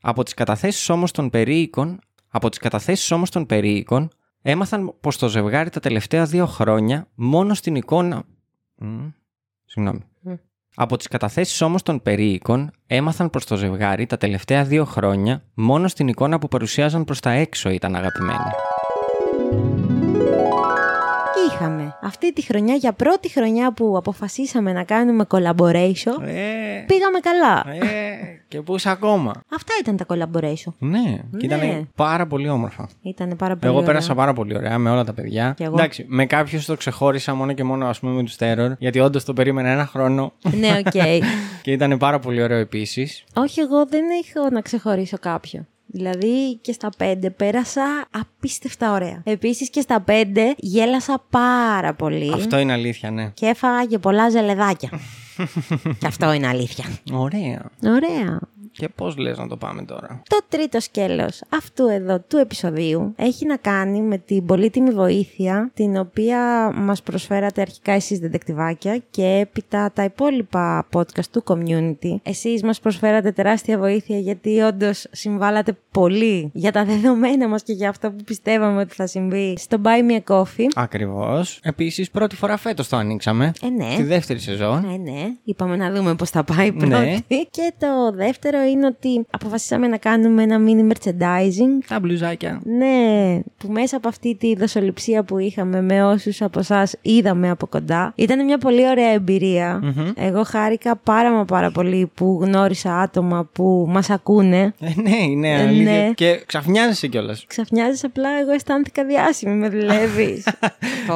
από τις καταθέσεις όμως των περίοικων, από τις καταθέσεις όμως των περίοικων έμαθαν πως το ζευγάρι τα τελευταία δύο χρόνια μόνο στην εικόνα... Mm. Συγγνώμη. Mm. Από τις καταθέσεις όμως των περίοικων έμαθαν πως το ζευγάρι τα τελευταία δύο χρόνια μόνο στην εικόνα που παρουσιάζαν προς τα έξω ήταν αγαπημένοι. Είχαμε. Αυτή τη χρονιά, για πρώτη χρονιά που αποφασίσαμε να κάνουμε collaboration, ε, πήγαμε καλά. Ε, και πούς ακόμα. Αυτά ήταν τα collaboration. Ναι, ναι. Και ήταν πάρα πολύ όμορφα. Ήτανε πάρα πολύ εγώ ωραία. Πέρασα πάρα πολύ ωραία με όλα τα παιδιά. Εντάξει, με κάποιους το ξεχώρισα μόνο και μόνο, ας πούμε, με τους Terror, γιατί όντως το περίμενα ένα χρόνο. Ναι, οκ. Okay. Και ήταν πάρα πολύ ωραίο επίσης. Όχι, εγώ δεν έχω να ξεχωρίσω κάποιον. Δηλαδή και στα πέντε πέρασα απίστευτα ωραία. Επίσης και στα πέντε γέλασα πάρα πολύ. Αυτό είναι αλήθεια, ναι. Και έφαγα και πολλά ζελεδάκια. Και αυτό είναι αλήθεια. Ωραία. Ωραία. Και πώς λες να το πάμε τώρα? Το τρίτο σκέλος αυτού εδώ του επεισοδίου έχει να κάνει με την πολύτιμη βοήθεια την οποία μας προσφέρατε αρχικά εσείς, Ντετεκτιβάκια, και έπειτα τα υπόλοιπα podcast του community. Εσείς μας προσφέρατε τεράστια βοήθεια, γιατί όντως συμβάλατε πολύ για τα δεδομένα μας και για αυτό που πιστεύαμε ότι θα συμβεί στο Buy Me a Coffee. Ακριβώς. Επίσης, πρώτη φορά φέτος το ανοίξαμε. Ε, ναι. Τη δεύτερη σεζόν. Ε, ναι. Είπαμε να δούμε πώς θα πάει πρώτη. Ναι. Και το δεύτερο είναι ότι αποφασίσαμε να κάνουμε ένα mini merchandising. Τα μπλουζάκια. Ναι, που μέσα από αυτή τη δοσοληψία που είχαμε με όσους από εσάς είδαμε από κοντά, ήταν μια πολύ ωραία εμπειρία. Mm-hmm. Εγώ χάρηκα πάρα μα πάρα πολύ που γνώρισα άτομα που μας ακούνε. Ε, ναι, ναι, ε, ναι. Και ξαφνιάζεσαι κιόλας. Ξαφνιάζεσαι, απλά εγώ αισθάνθηκα διάσημη, με δουλεύεις.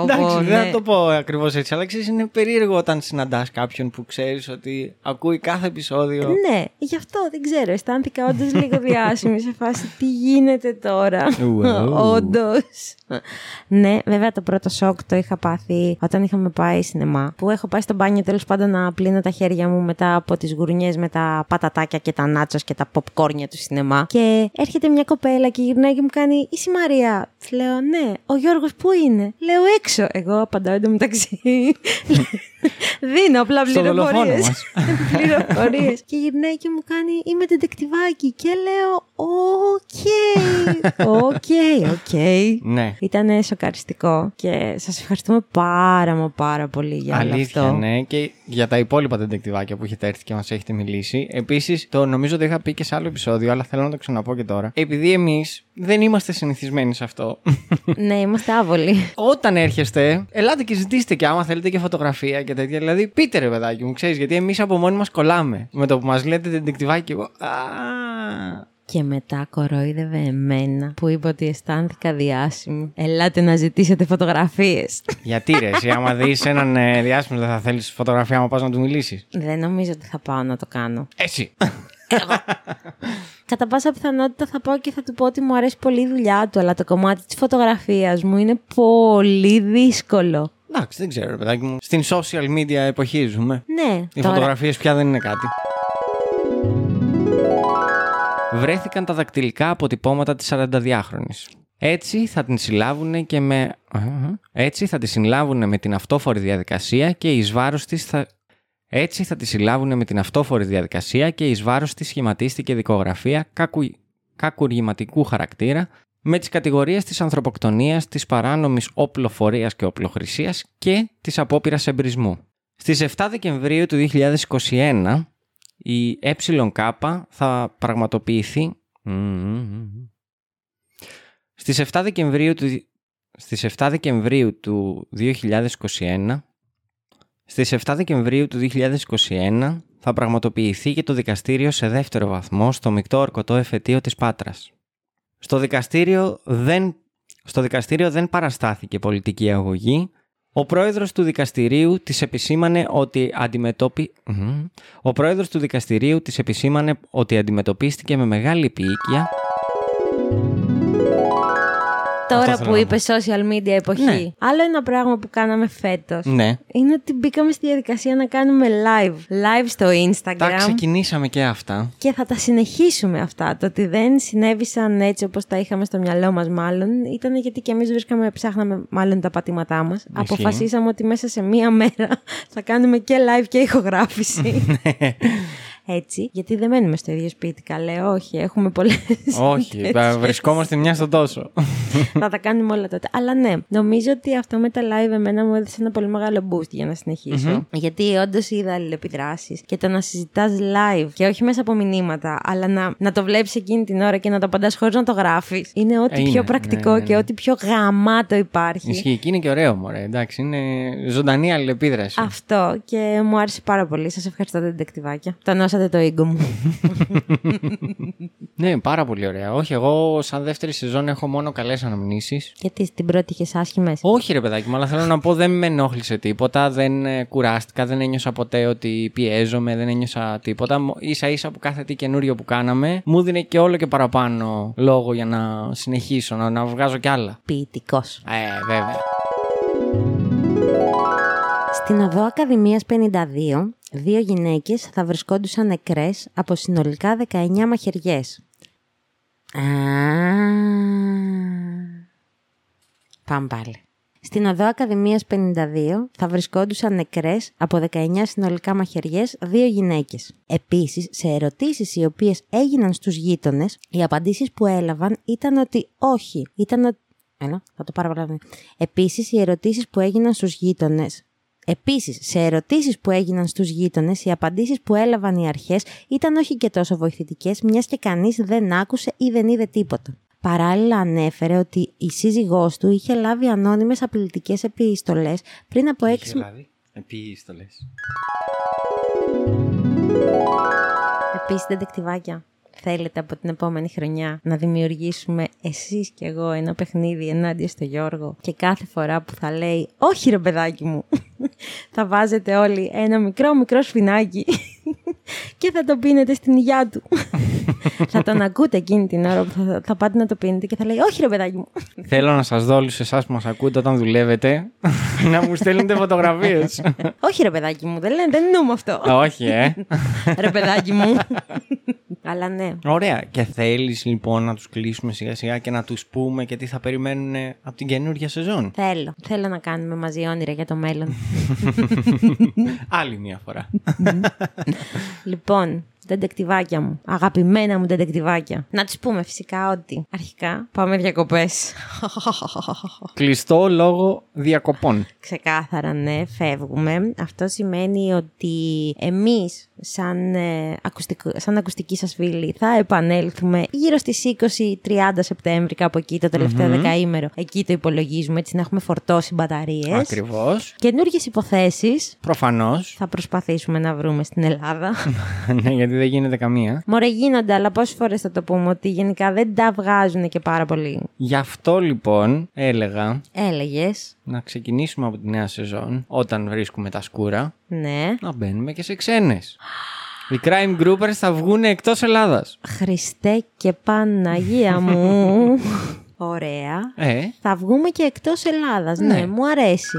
Εντάξει, δεν θα το πω ακριβώς έτσι, αλλά ξέρεις, είναι περίεργο όταν συναντάς κάποιον που ξέρεις ότι ακούει κάθε επεισόδιο. Ναι, γι' αυτό. Δεν ξέρω, αισθάνθηκα όντως λίγο διάσημη, σε φάση τι γίνεται τώρα. Όντως. Ναι, βέβαια το πρώτο σοκ το είχα πάθει όταν είχαμε πάει σινεμά. Που έχω πάει στο μπάνιο, τέλος πάντων, να πλύνω τα χέρια μου μετά από τις γουρνιές με τα πατατάκια και τα νάτσος και τα popcornια του σινεμά. Και έρχεται μια κοπέλα και γυρνάει και μου κάνει: «Είσαι Μαρία?» Τη λέω: «Ναι». «Ο Γιώργος πού είναι?» Λέω: «Έξω». Εγώ απαντάω εντωμεταξύ. Δίνω απλά πληροφορίες. Πληροφορίες. Και γυρνάει και μου κάνει: «Είμαι Ντετεκτιβάκι». Και λέω: «Οκ. Οκ, οκ». Ναι. Ήταν σοκαριστικό και σας ευχαριστούμε πάρα μα πάρα πολύ για όλο αυτό. Αλήθεια, ναι. Και για τα υπόλοιπα Ντετεκτιβάκια που έχετε έρθει και μας έχετε μιλήσει. Επίσης, το νομίζω ότι είχα πει και σε άλλο επεισόδιο, αλλά θέλω να το ξαναπώ και τώρα. Επειδή εμείς δεν είμαστε συνηθισμένοι σε αυτό. Ναι, είμαστε άβολοι. Όταν έρχεστε, ελάτε και ζητήστε, και άμα θέλετε και φωτογραφία και τέτοια. Δηλαδή, πείτε ρε παιδάκι μου, ξέρεις, γιατί εμείς από μόνοι μας κολλάμε. Με το που μας λέτε Ντετεκτιβάκι, εγώ. Α. Και μετά κοροϊδεύε εμένα που είπε ότι αισθάνθηκα διάσημη. Ελάτε να ζητήσετε φωτογραφίες. Γιατί ρε, εσύ, άμα δεις έναν ε, διάσημο, δεν θα θέλεις φωτογραφία άμα πας να του μιλήσεις? Δεν νομίζω ότι θα πάω να το κάνω. Έτσι. Εγώ. Κατά πάσα πιθανότητα θα πάω και θα του πω ότι μου αρέσει πολύ η δουλειά του, αλλά το κομμάτι της φωτογραφίας μου είναι πολύ δύσκολο. Εντάξει, δεν ξέρω, παιδάκι μου. Στην social media εποχή ζούμε. Ναι. Οι τώρα... φωτογραφίες πια δεν είναι κάτι. Βρέθηκαν τα δακτυλικά αποτυπώματα της σαρανταδιάχρονης. Έτσι θα την συλλάβουν και με... Έτσι θα τη συλλάβουν με την αυτόφορη διαδικασία και εις βάρος της θα... Έτσι θα τη συλλάβουν με την αυτόφορη διαδικασία και εις βάρος της σχηματίστηκε δικογραφία κακου... κακουργηματικού χαρακτήρα με τις κατηγορίες της ανθρωποκτονίας, της παράνομης όπλοφορίας και όπλοχρησίας και της απόπειρας εμπρισμού. Στις εφτά Δεκεμβρίου του δύο χιλιάδες είκοσι ένα η ΕΚ θα πραγματοποιηθεί... Στις εφτά Δεκεμβρίου του... Στις εφτά Δεκεμβρίου του δύο χιλιάδες είκοσι ένα... Στις εφτά Δεκεμβρίου του δύο χιλιάδες είκοσι ένα θα πραγματοποιηθεί και το δικαστήριο σε δεύτερο βαθμό στο μεικτό ορκωτό εφετείο της Πάτρας. Στο δικαστήριο δεν, στο δικαστήριο δεν παραστάθηκε πολιτική αγωγή. Ο πρόεδρος του δικαστηρίου της επισήμανε ότι, αντιμετωπι... Ο πρόεδρος του δικαστηρίου της επισήμανε ότι αντιμετωπίστηκε με μεγάλη επίοικια. Τώρα που είπε social media εποχή. Ναι. Άλλο ένα πράγμα που κάναμε φέτος. Ναι. Είναι ότι μπήκαμε στη διαδικασία να κάνουμε live. Live στο Instagram. Τα ξεκινήσαμε και αυτά. Και θα τα συνεχίσουμε αυτά. Το ότι δεν συνέβησαν έτσι όπως τα είχαμε στο μυαλό μας, μάλλον ήταν γιατί και εμείς βρίσκαμε, ψάχναμε μάλλον τα πατήματά μας. Αποφασίσαμε ότι μέσα σε μία μέρα θα κάνουμε και live και ηχογράφηση. Έτσι, γιατί δεν μένουμε στο ίδιο σπίτι, καλέ, όχι, έχουμε πολλές. Όχι, βρισκόμαστε μια στον τόσο. Θα τα κάνουμε όλα τότε. Αλλά ναι, νομίζω ότι αυτό με τα live εμένα μου έδωσε ένα πολύ μεγάλο boost για να συνεχίσω. Mm-hmm. Γιατί όντως είδα αλληλεπιδράσεις και το να συζητάς live και όχι μέσα από μηνύματα, αλλά να, να το βλέπεις εκείνη την ώρα και να το απαντάς χωρίς να το γράφεις. Είναι ό,τι είναι, πιο πρακτικό, ναι, ναι, ναι, και ό,τι πιο γαμάτο υπάρχει. Ισχύει και είναι και ωραίο, μωρέ. Εντάξει, είναι ζωντανή αλληλεπίδραση. Αυτό και μου άρεσε πάρα πολύ. Σας ευχαριστώ, Ντετεκτιβάκια. Το ίγκο μου. Ναι, πάρα πολύ ωραία. Όχι, εγώ σαν δεύτερη σεζόν έχω μόνο καλές αναμνήσεις. Γιατί στην πρώτη είχες άσχημες? Όχι, ρε παιδάκι μου, αλλά θέλω να πω δεν με ενόχλησε τίποτα, δεν κουράστηκα, δεν ένιωσα ποτέ ότι πιέζομαι, δεν ένιωσα τίποτα. Ίσα ίσα που κάθε τι καινούριο που κάναμε μου δίνει και όλο και παραπάνω λόγο για να συνεχίσω, να, να βγάζω κι άλλα. Ποιητικός. Ε, βέβαια. Στην οδό Ακαδημίας πενήντα δύο, δύο γυναίκες θα βρισκόντουσαν νεκρές από συνολικά δεκαεννιά μαχαιριές. Α, πάμε πάλι. Στην οδό Ακαδημίας πενήντα δύο θα βρισκόντουσαν νεκρές από δεκαεννιά συνολικά μαχαιριές δύο γυναίκες. Επίσης, σε ερωτήσεις οι οποίες έγιναν στους γείτονες, οι απαντήσεις που έλαβαν ήταν ότι όχι, ήταν ότι... Έλα, θα το πάρω παράδειγμα. Επίσης, οι ερωτήσεις που έγιναν στους γείτονες... Επίσης, σε ερωτήσεις που έγιναν στους γείτονες, οι απαντήσεις που έλαβαν οι αρχές ήταν όχι και τόσο βοηθητικές, μιας και κανείς δεν άκουσε ή δεν είδε τίποτα. Παράλληλα ανέφερε ότι η σύζυγός του είχε λάβει ανώνυμες απειλητικές επιστολές πριν από έξι... Είχε λάβει επιστολές. Επίσης, Ντετεκτιβάκια, θέλετε από την επόμενη χρονιά να δημιουργήσουμε εσείς και εγώ ένα παιχνίδι ενάντια στο Γιώργο και κάθε φορά που θα λέει «Όχι ρε παιδάκι μου», θα βάζετε όλοι ένα μικρό μικρό σφινάκι και θα το πίνετε στην υγειά του. Θα τον ακούτε εκείνη την ώρα που θα, θα πάτε να το πίνετε και θα λέει «Όχι ρε παιδάκι μου». Θέλω να σας δω όλους εσάς που μας ακούτε όταν δουλεύετε να μου στέλνετε φωτογραφίες. «Όχι ρε παιδάκι μου», δεν λένε, δεν εννοούμε αυτό. Όχι, ε. Ρε παιδάκι μου. Αλλά ναι. Ωραία. Και θέλεις λοιπόν να τους κλείσουμε σιγά σιγά και να τους πούμε και τι θα περιμένουν από την καινούργια σεζόν? Θέλω. Θέλω να κάνουμε μαζί όνειρα για το μέλλον. Άλλη μια φορά. Λοιπόν, Ντετεκτιβάκια μου, αγαπημένα μου Ντετεκτιβάκια, να τους πούμε φυσικά ότι αρχικά πάμε διακοπές. Κλειστό λόγο διακοπών. Ξεκάθαρα, ναι, φεύγουμε. Αυτό σημαίνει ότι εμείς σαν, ε, ακουστικο, σαν ακουστικοί σας φίλοι θα επανέλθουμε γύρω στις είκοσι με τριάντα Σεπτέμβρη, κάπου εκεί το τελευταίο mm-hmm. δεκαήμερο. Εκεί το υπολογίζουμε, έτσι να έχουμε φορτώσει μπαταρίες. Ακριβώς. Καινούργιες υποθέσεις. Προφανώς. Θα προσπαθήσουμε να βρούμε στην Ελλάδα. Ναι, γιατί δεν γίνεται καμία. Μωρέ, γίνονται, αλλά πόσες φορές θα το πούμε ότι γενικά δεν τα βγάζουν και πάρα πολύ. Γι' αυτό λοιπόν έλεγα. Έλεγες. Να ξεκινήσουμε από τη νέα σεζόν, όταν βρίσκουμε τα σκούρα. Ναι. Να μπαίνουμε και σε ξένες. Οι crime groupers θα βγουν εκτός Ελλάδας. Χριστέ και Παναγία μου. Ωραία. Ε. Θα βγούμε και εκτός Ελλάδας. Ναι, ναι, μου αρέσει.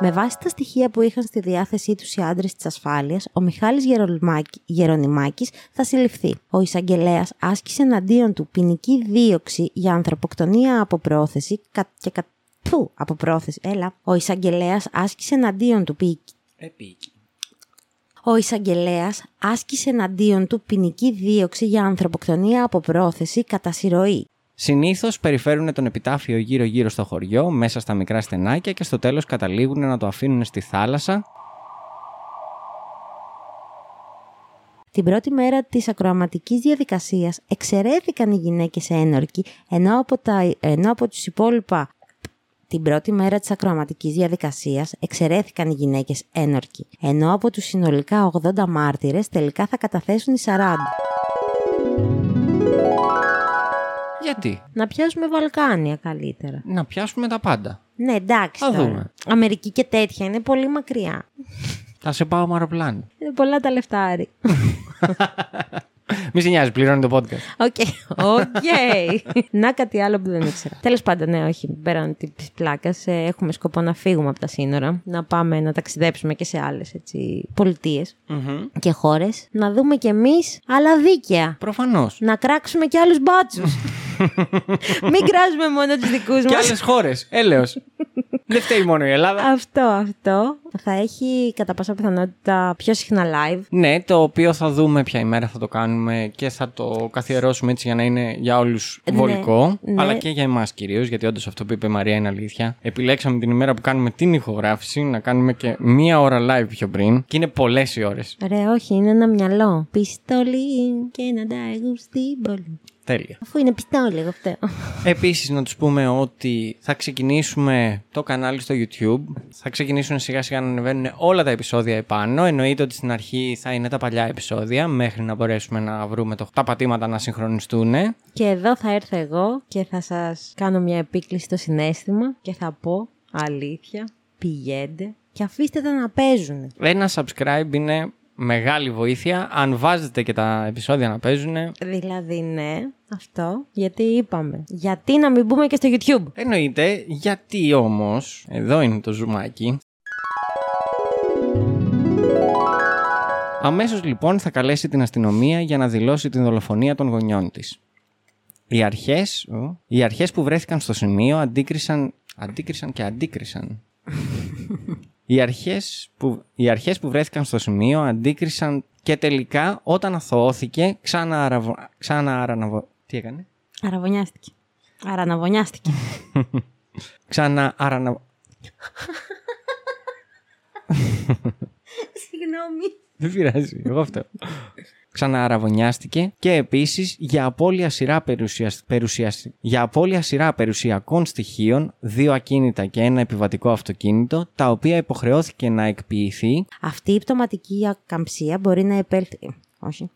Με βάση τα στοιχεία που είχαν στη διάθεσή τους οι άντρες της ασφάλειας, ο Μιχάλης Γερονιμάκης θα συλληφθεί. Ο εισαγγελέας άσκησε εναντίον του ποινική δίωξη για ανθρωποκτονία από πρόθεση κα... και κα... Φου, από πρόθεση. Έλα. Ο εισαγγελέας άσκησε εναντίον του ποινική... Επίκη. Ο εισαγγελέας άσκησε εναντίον του ποινική δίωξη για ανθρωποκτονία από πρόθεση κατά συρροή. Συνήθως περιφέρουν τον επιτάφιο γύρω-γύρω στο χωριό, μέσα στα μικρά στενάκια και στο τέλος καταλήγουν να το αφήνουν στη θάλασσα. Την πρώτη μέρα της ακροαματικής διαδικασίας εξαιρέθηκαν οι γυναίκες ένορκοι, ενώ από, τα... ενώ από τους υπόλοιπα... Την πρώτη μέρα της ακροαματικής διαδικασίας εξαιρέθηκαν οι γυναίκες ένορκοι, ενώ από τους συνολικά ογδόντα μάρτυρες τελικά θα καταθέσουν οι σαράντα. Γιατί? Να πιάσουμε Βαλκάνια καλύτερα. Να πιάσουμε τα πάντα. Ναι, εντάξει. Θα δούμε. Αμερική και τέτοια είναι πολύ μακριά. Θα σε πάω με αεροπλάνο. Είναι πολλά τα λεφτάρι. Μη σε νοιάζει, πληρώνει το podcast. Οκ, οκ. Να κάτι άλλο που δεν ήξερα. Τέλος πάντων, ναι, όχι, πέραν της πλάκας, έχουμε σκοπό να φύγουμε από τα σύνορα, να πάμε να ταξιδέψουμε και σε άλλες πολιτείες mm-hmm. και χώρες, να δούμε κι εμείς άλλα δίκαια. Προφανώς. Να κράξουμε κι άλλους μπάτσους. Μην κράζουμε μόνο τους δικούς μας. Και άλλες χώρες, έλεος. Δεν φταίει μόνο η Ελλάδα. Αυτό, αυτό. Θα έχει κατά πάσα πιθανότητα πιο συχνά live. Ναι, το οποίο θα δούμε ποια ημέρα θα το κάνουμε και θα το καθιερώσουμε έτσι για να είναι για όλους βολικό. Ναι, αλλά ναι, και για εμάς κυρίως, γιατί όντως αυτό που είπε η Μαρία είναι αλήθεια. Επιλέξαμε την ημέρα που κάνουμε την ηχογράφηση να κάνουμε και μία ώρα live πιο πριν. Και είναι πολλές οι ώρες. Ρε, όχι, είναι ένα μυαλό. Πιστολή και να τα εγώ στην πόλη. Τέλεια. Αφού είναι πιστά λίγο αυτό. Επίσης να τους πούμε ότι θα ξεκινήσουμε το κανάλι στο YouTube. Θα ξεκινήσουν σιγά σιγά να ανεβαίνουν όλα τα επεισόδια επάνω. Εννοείται ότι στην αρχή θα είναι τα παλιά επεισόδια, μέχρι να μπορέσουμε να βρούμε το... τα πατήματα να συγχρονιστούν. Και εδώ θα έρθω εγώ και θα σας κάνω μια επίκληση στο συναίσθημα και θα πω αλήθεια, πηγαίνετε και αφήστε τα να παίζουν. Ένα subscribe είναι... μεγάλη βοήθεια, αν βάζετε και τα επεισόδια να παίζουν. Δηλαδή ναι, αυτό, γιατί είπαμε. Γιατί να μην μπούμε και στο YouTube. Εννοείται, γιατί όμως, εδώ είναι το ζουμάκι. Αμέσως λοιπόν θα καλέσει την αστυνομία για να δηλώσει την δολοφονία των γονιών της. Οι αρχές, οι αρχές που βρέθηκαν στο σημείο αντίκρισαν, αντίκρισαν και αντίκρισαν. Οι αρχές, που, οι αρχές που βρέθηκαν στο σημείο αντίκρισαν και τελικά όταν αθωώθηκε ξανά αραβο, ξανά αραναβο, τι έκανε? Αραβωνιάστηκε. Αραναβωνιάστηκε. Ξανά αραναβ... Συγγνώμη. Δεν πειράζει, εγώ αυτό. Ξανααραβωνιάστηκε και επίσης για απώλεια σειρά, περιουσιασ... Περιουσιασ... για απώλεια σειρά περιουσιακών στοιχείων, δύο ακίνητα και ένα επιβατικό αυτοκίνητο, τα οποία υποχρεώθηκε να εκποιηθεί. Αυτή η πτωματική ακαμψία μπορεί να επέλθει. Όχι.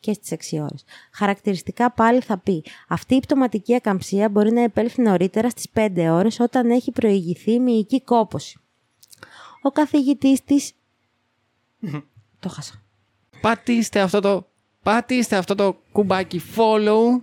Και στις έξι ώρες. Χαρακτηριστικά πάλι θα πει. Αυτή η πτωματική ακαμψία μπορεί να επέλθει νωρίτερα στις πέντε ώρες όταν έχει προηγηθεί μυϊκή κόπωση. Ο καθηγητής της. Το χάσα. Πατήστε αυτό το, πατήστε αυτό το κουμπάκι follow.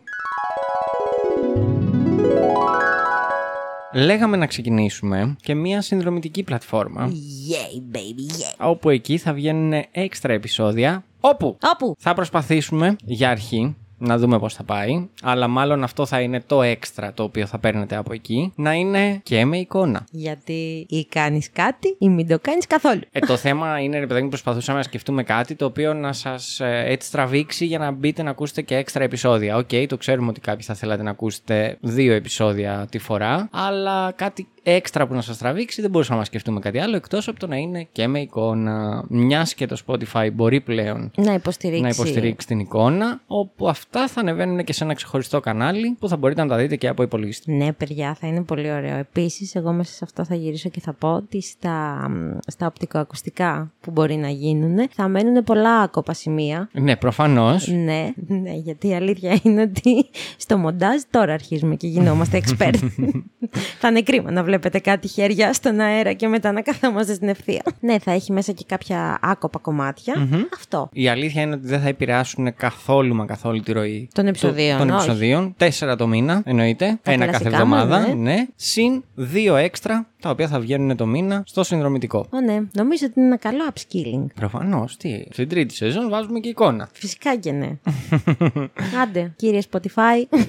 Λέγαμε να ξεκινήσουμε και μια συνδρομητική πλατφόρμα. Yeah, baby, yeah. Όπου εκεί θα βγαίνουν έξτρα επεισόδια. Όπου, όπου θα προσπαθήσουμε για αρχή να δούμε πώς θα πάει. Αλλά μάλλον αυτό θα είναι το έξτρα το οποίο θα παίρνετε από εκεί. Να είναι και με εικόνα. Γιατί ή κάνεις κάτι ή μην το κάνεις καθόλου. Ε, το θέμα είναι, ρε παιδάκι, προσπαθούσαμε να σκεφτούμε κάτι το οποίο να σας ε, έτσι τραβήξει για να μπείτε να ακούσετε και έξτρα επεισόδια. Οκ, okay, το ξέρουμε ότι κάποιοι θα θέλατε να ακούσετε δύο επεισόδια τη φορά. Αλλά κάτι έξτρα που να σας τραβήξει δεν μπορούσαμε να σκεφτούμε κάτι άλλο εκτός από το να είναι και με εικόνα. Μιας και το Spotify μπορεί πλέον να υποστηρίξει, να υποστηρίξει την εικόνα, όπου αυτά θα ανεβαίνουν και σε ένα ξεχωριστό κανάλι που θα μπορείτε να τα δείτε και από υπολογιστή. Ναι, παιδιά, θα είναι πολύ ωραίο. Επίσης, εγώ μέσα σε αυτό θα γυρίσω και θα πω ότι στα, στα οπτικοακουστικά που μπορεί να γίνουν θα μένουν πολλά άκοπα σημεία. Ναι, προφανώς. Ναι, ναι, γιατί η αλήθεια είναι ότι στο μοντάζ τώρα αρχίζουμε και γινόμαστε expert. Θα είναι κρίμα να βλέπουμε βλέπετε κάτι χέρια στον αέρα και μετά να καθόμαστε στην ευθεία. Ναι, θα έχει μέσα και κάποια άκοπα κομμάτια. Mm-hmm. Αυτό. Η αλήθεια είναι ότι δεν θα επηρεάσουν καθόλου μα καθόλου τη ροή των επεισοδίων. Των επεισοδίων. Τέσσερα το μήνα, εννοείται. Τα ένα κάθε εβδομάδα. Ναι. ναι. Συν δύο έξτρα, τα οποία θα βγαίνουν το μήνα στο συνδρομητικό. Ω, ναι. Νομίζω ότι είναι ένα καλό upskilling. Προφανώς. Τι. Στην τρίτη σεζόν βάζουμε και εικόνα. Φυσικά και ναι. Άντε, κύριε Spotify.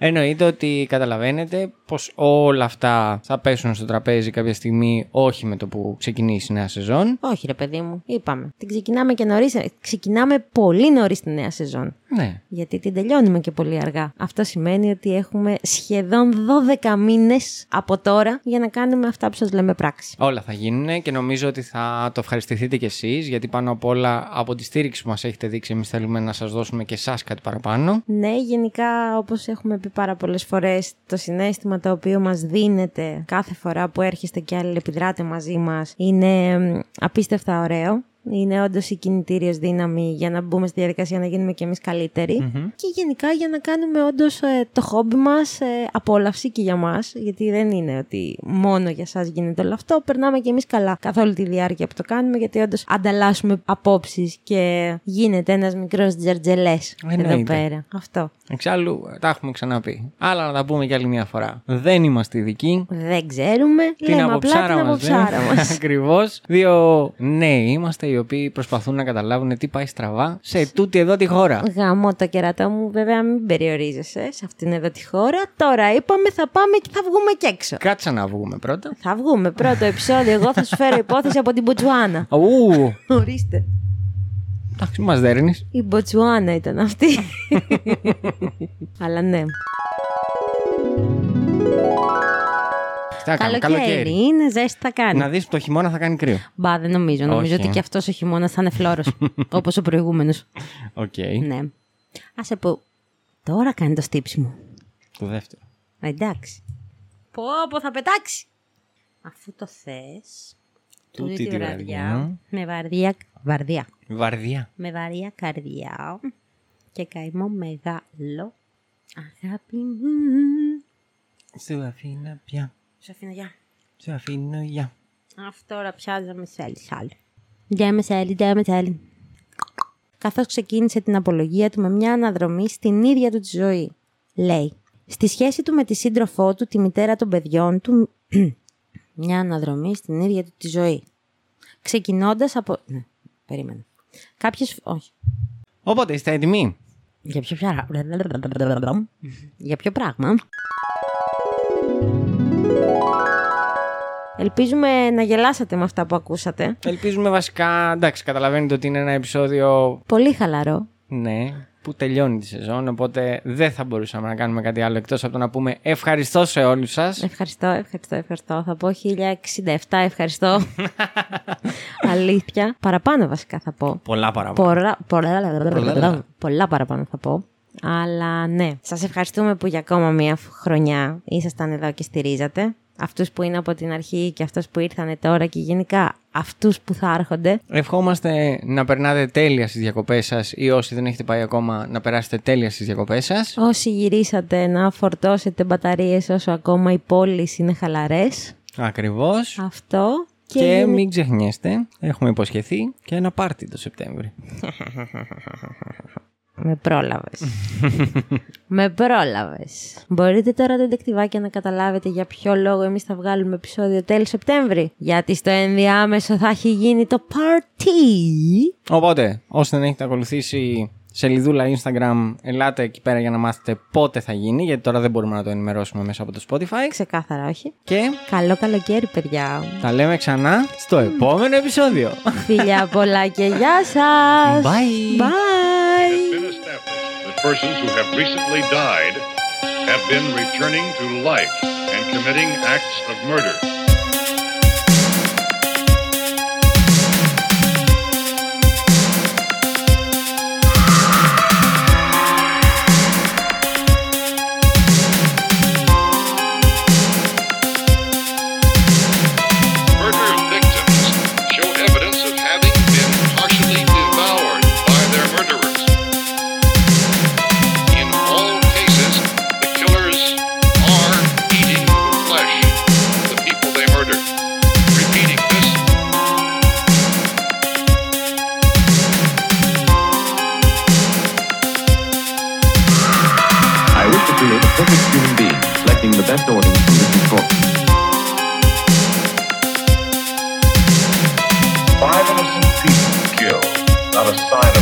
Εννοείται ότι καταλαβαίνετε πως όλα αυτά θα πέσουν στο τραπέζι κάποια στιγμή, όχι με το που ξεκινήσει η νέα σεζόν. Όχι ρε παιδί μου, είπαμε. Την ξεκινάμε και νωρίς, ξεκινάμε πολύ νωρίς τη νέα σεζόν. Ναι. Γιατί την τελειώνουμε και πολύ αργά. Αυτό σημαίνει ότι έχουμε σχεδόν δώδεκα μήνες από τώρα για να κάνουμε αυτά που σας λέμε πράξη. Όλα θα γίνουν και νομίζω ότι θα το ευχαριστηθείτε κι εσείς, γιατί πάνω απ' όλα από τη στήριξη που μας έχετε δείξει, εμείς θέλουμε να σας δώσουμε και εσάς κάτι παραπάνω. Ναι, γενικά όπως έχουμε πει πάρα πολλές φορές, το συναίσθημα το οποίο μας δίνεται κάθε φορά που έρχεστε και αλληλεπιδράτε μαζί μας είναι απίστευτα ωραίο. Είναι όντως η κινητήριος δύναμη για να μπούμε στη διαδικασία να γίνουμε και εμείς καλύτεροι. Mm-hmm. Και γενικά για να κάνουμε όντως ε, το χόμπι μας ε, απόλαυση και για μας. Γιατί δεν είναι ότι μόνο για σας γίνεται όλο αυτό. Περνάμε και εμείς καλά καθ' όλη τη διάρκεια που το κάνουμε. Γιατί όντως ανταλλάσσουμε απόψεις και γίνεται ένας μικρός τζερτζελές εδώ πέρα. Αυτό. Εξάλλου τα έχουμε ξαναπεί. Αλλά να τα πούμε κι άλλη μια φορά. Δεν είμαστε ειδικοί. Δεν ξέρουμε. Την λέμε απλά την αποψάρα μας. Ακριβώς. Δύο νέοι είμαστε, οι οποίοι προσπαθούν να καταλάβουν τι πάει στραβά σε τούτη εδώ τη χώρα. Γαμώ το κερατό μου, βέβαια, μην περιορίζεσαι σε αυτήν εδώ τη χώρα. Τώρα είπαμε θα πάμε και θα βγούμε και έξω. Κάτσε να βγούμε πρώτα. Θα βγούμε πρώτο επεισόδιο. Εγώ θα σου φέρω υπόθεση από την Μποτσουάνα. Ου! Ορίστε. Εντάξει, μας δέρνεις. Η Μποτσουάνα ήταν αυτή. Αλλά ναι. Καλοκαίρι, καλοκαίρι είναι, ζέστη θα κάνει. Να δεις που το χειμώνα θα κάνει κρύο. Μπα, δεν νομίζω. Όχι. Νομίζω ότι και αυτός ο χειμώνας θα είναι φλόρος. Όπως ο προηγούμενος. Οκ. Okay. Ναι. Άσε που. Τώρα κάνει το στύψιμο. Το δεύτερο. Εντάξει. Πω, πω, θα πετάξει. Αφού το θες. Τούτη τη βραδιά. βραδιά. Με βαρδιά. Βαρδιά. Βαρδιά. Με βαρδιά καρδιά. Και καημό μεγάλο. Αγάπη μου. Σου αφήνα πια. Σε αφήνω γεια. Σε αφήνω γεια. Αυτό τώρα πιάζαμε σε άλλη σάλη. Γεια με σάλη, γεια με σάλη. Καθώς ξεκίνησε την απολογία του με μια αναδρομή στην ίδια του τη ζωή. Λέει, στη σχέση του με τη σύντροφό του, τη μητέρα των παιδιών του, μια αναδρομή στην ίδια του τη ζωή. Ξεκινώντας από... Ναι, περίμενα. Κάποιες... Όχι. Οπότε, είστε έτοιμοι. Για ποιο, πια... Για ποιο πράγμα... Ελπίζουμε να γελάσατε με αυτά που ακούσατε. Ελπίζουμε βασικά, εντάξει, καταλαβαίνετε ότι είναι ένα επεισόδιο πολύ χαλαρό. Ναι, που τελειώνει τη σεζόν, οπότε δεν θα μπορούσαμε να κάνουμε κάτι άλλο εκτός από το να πούμε ευχαριστώ σε όλους σας. Ευχαριστώ, ευχαριστώ, ευχαριστώ. Θα πω χίλια εξήντα επτά ευχαριστώ. Αλήθεια. Παραπάνω βασικά θα πω. Πολλά παραπάνω. Πολλά παραπάνω θα πω. Αλλά ναι, σας ευχαριστούμε που για ακόμα μία χρονιά ήσασταν εδώ και στηρίζατε. Αυτούς που είναι από την αρχή και αυτούς που ήρθανε τώρα και γενικά αυτούς που θα έρχονται. Ευχόμαστε να περνάτε τέλεια στις διακοπές σας, ή όσοι δεν έχετε πάει ακόμα να περάσετε τέλεια στις διακοπές σας. Όσοι γυρίσατε να φορτώσετε μπαταρίες όσο ακόμα οι πόλεις είναι χαλαρές. Ακριβώς. Αυτό. Και, και μην ξεχνιέστε, έχουμε υποσχεθεί και ένα πάρτι το Σεπτέμβρη. Με πρόλαβες. Με πρόλαβες. Μπορείτε τώρα τα ντετεκτιβάκια να καταλάβετε για ποιο λόγο εμείς θα βγάλουμε επεισόδιο τέλος Σεπτέμβρη. Γιατί στο ενδιάμεσο θα έχει γίνει το party. Οπότε, όσοι δεν έχετε ακολουθήσει σελίδουλα Instagram, ελάτε εκεί πέρα για να μάθετε πότε θα γίνει. Γιατί τώρα δεν μπορούμε να το ενημερώσουμε μέσα από το Spotify. Ξεκάθαρα όχι. Και καλό καλοκαίρι, παιδιά. Τα λέμε ξανά στο επόμενο επεισόδιο. Φιλιά πολλά και γεια σας. Bye. Bye. Persons who have recently died have been returning to life and committing acts of murder. Eating to create a perfect human being, selecting the best audience to listen for. Five innocent people killed, not a sign of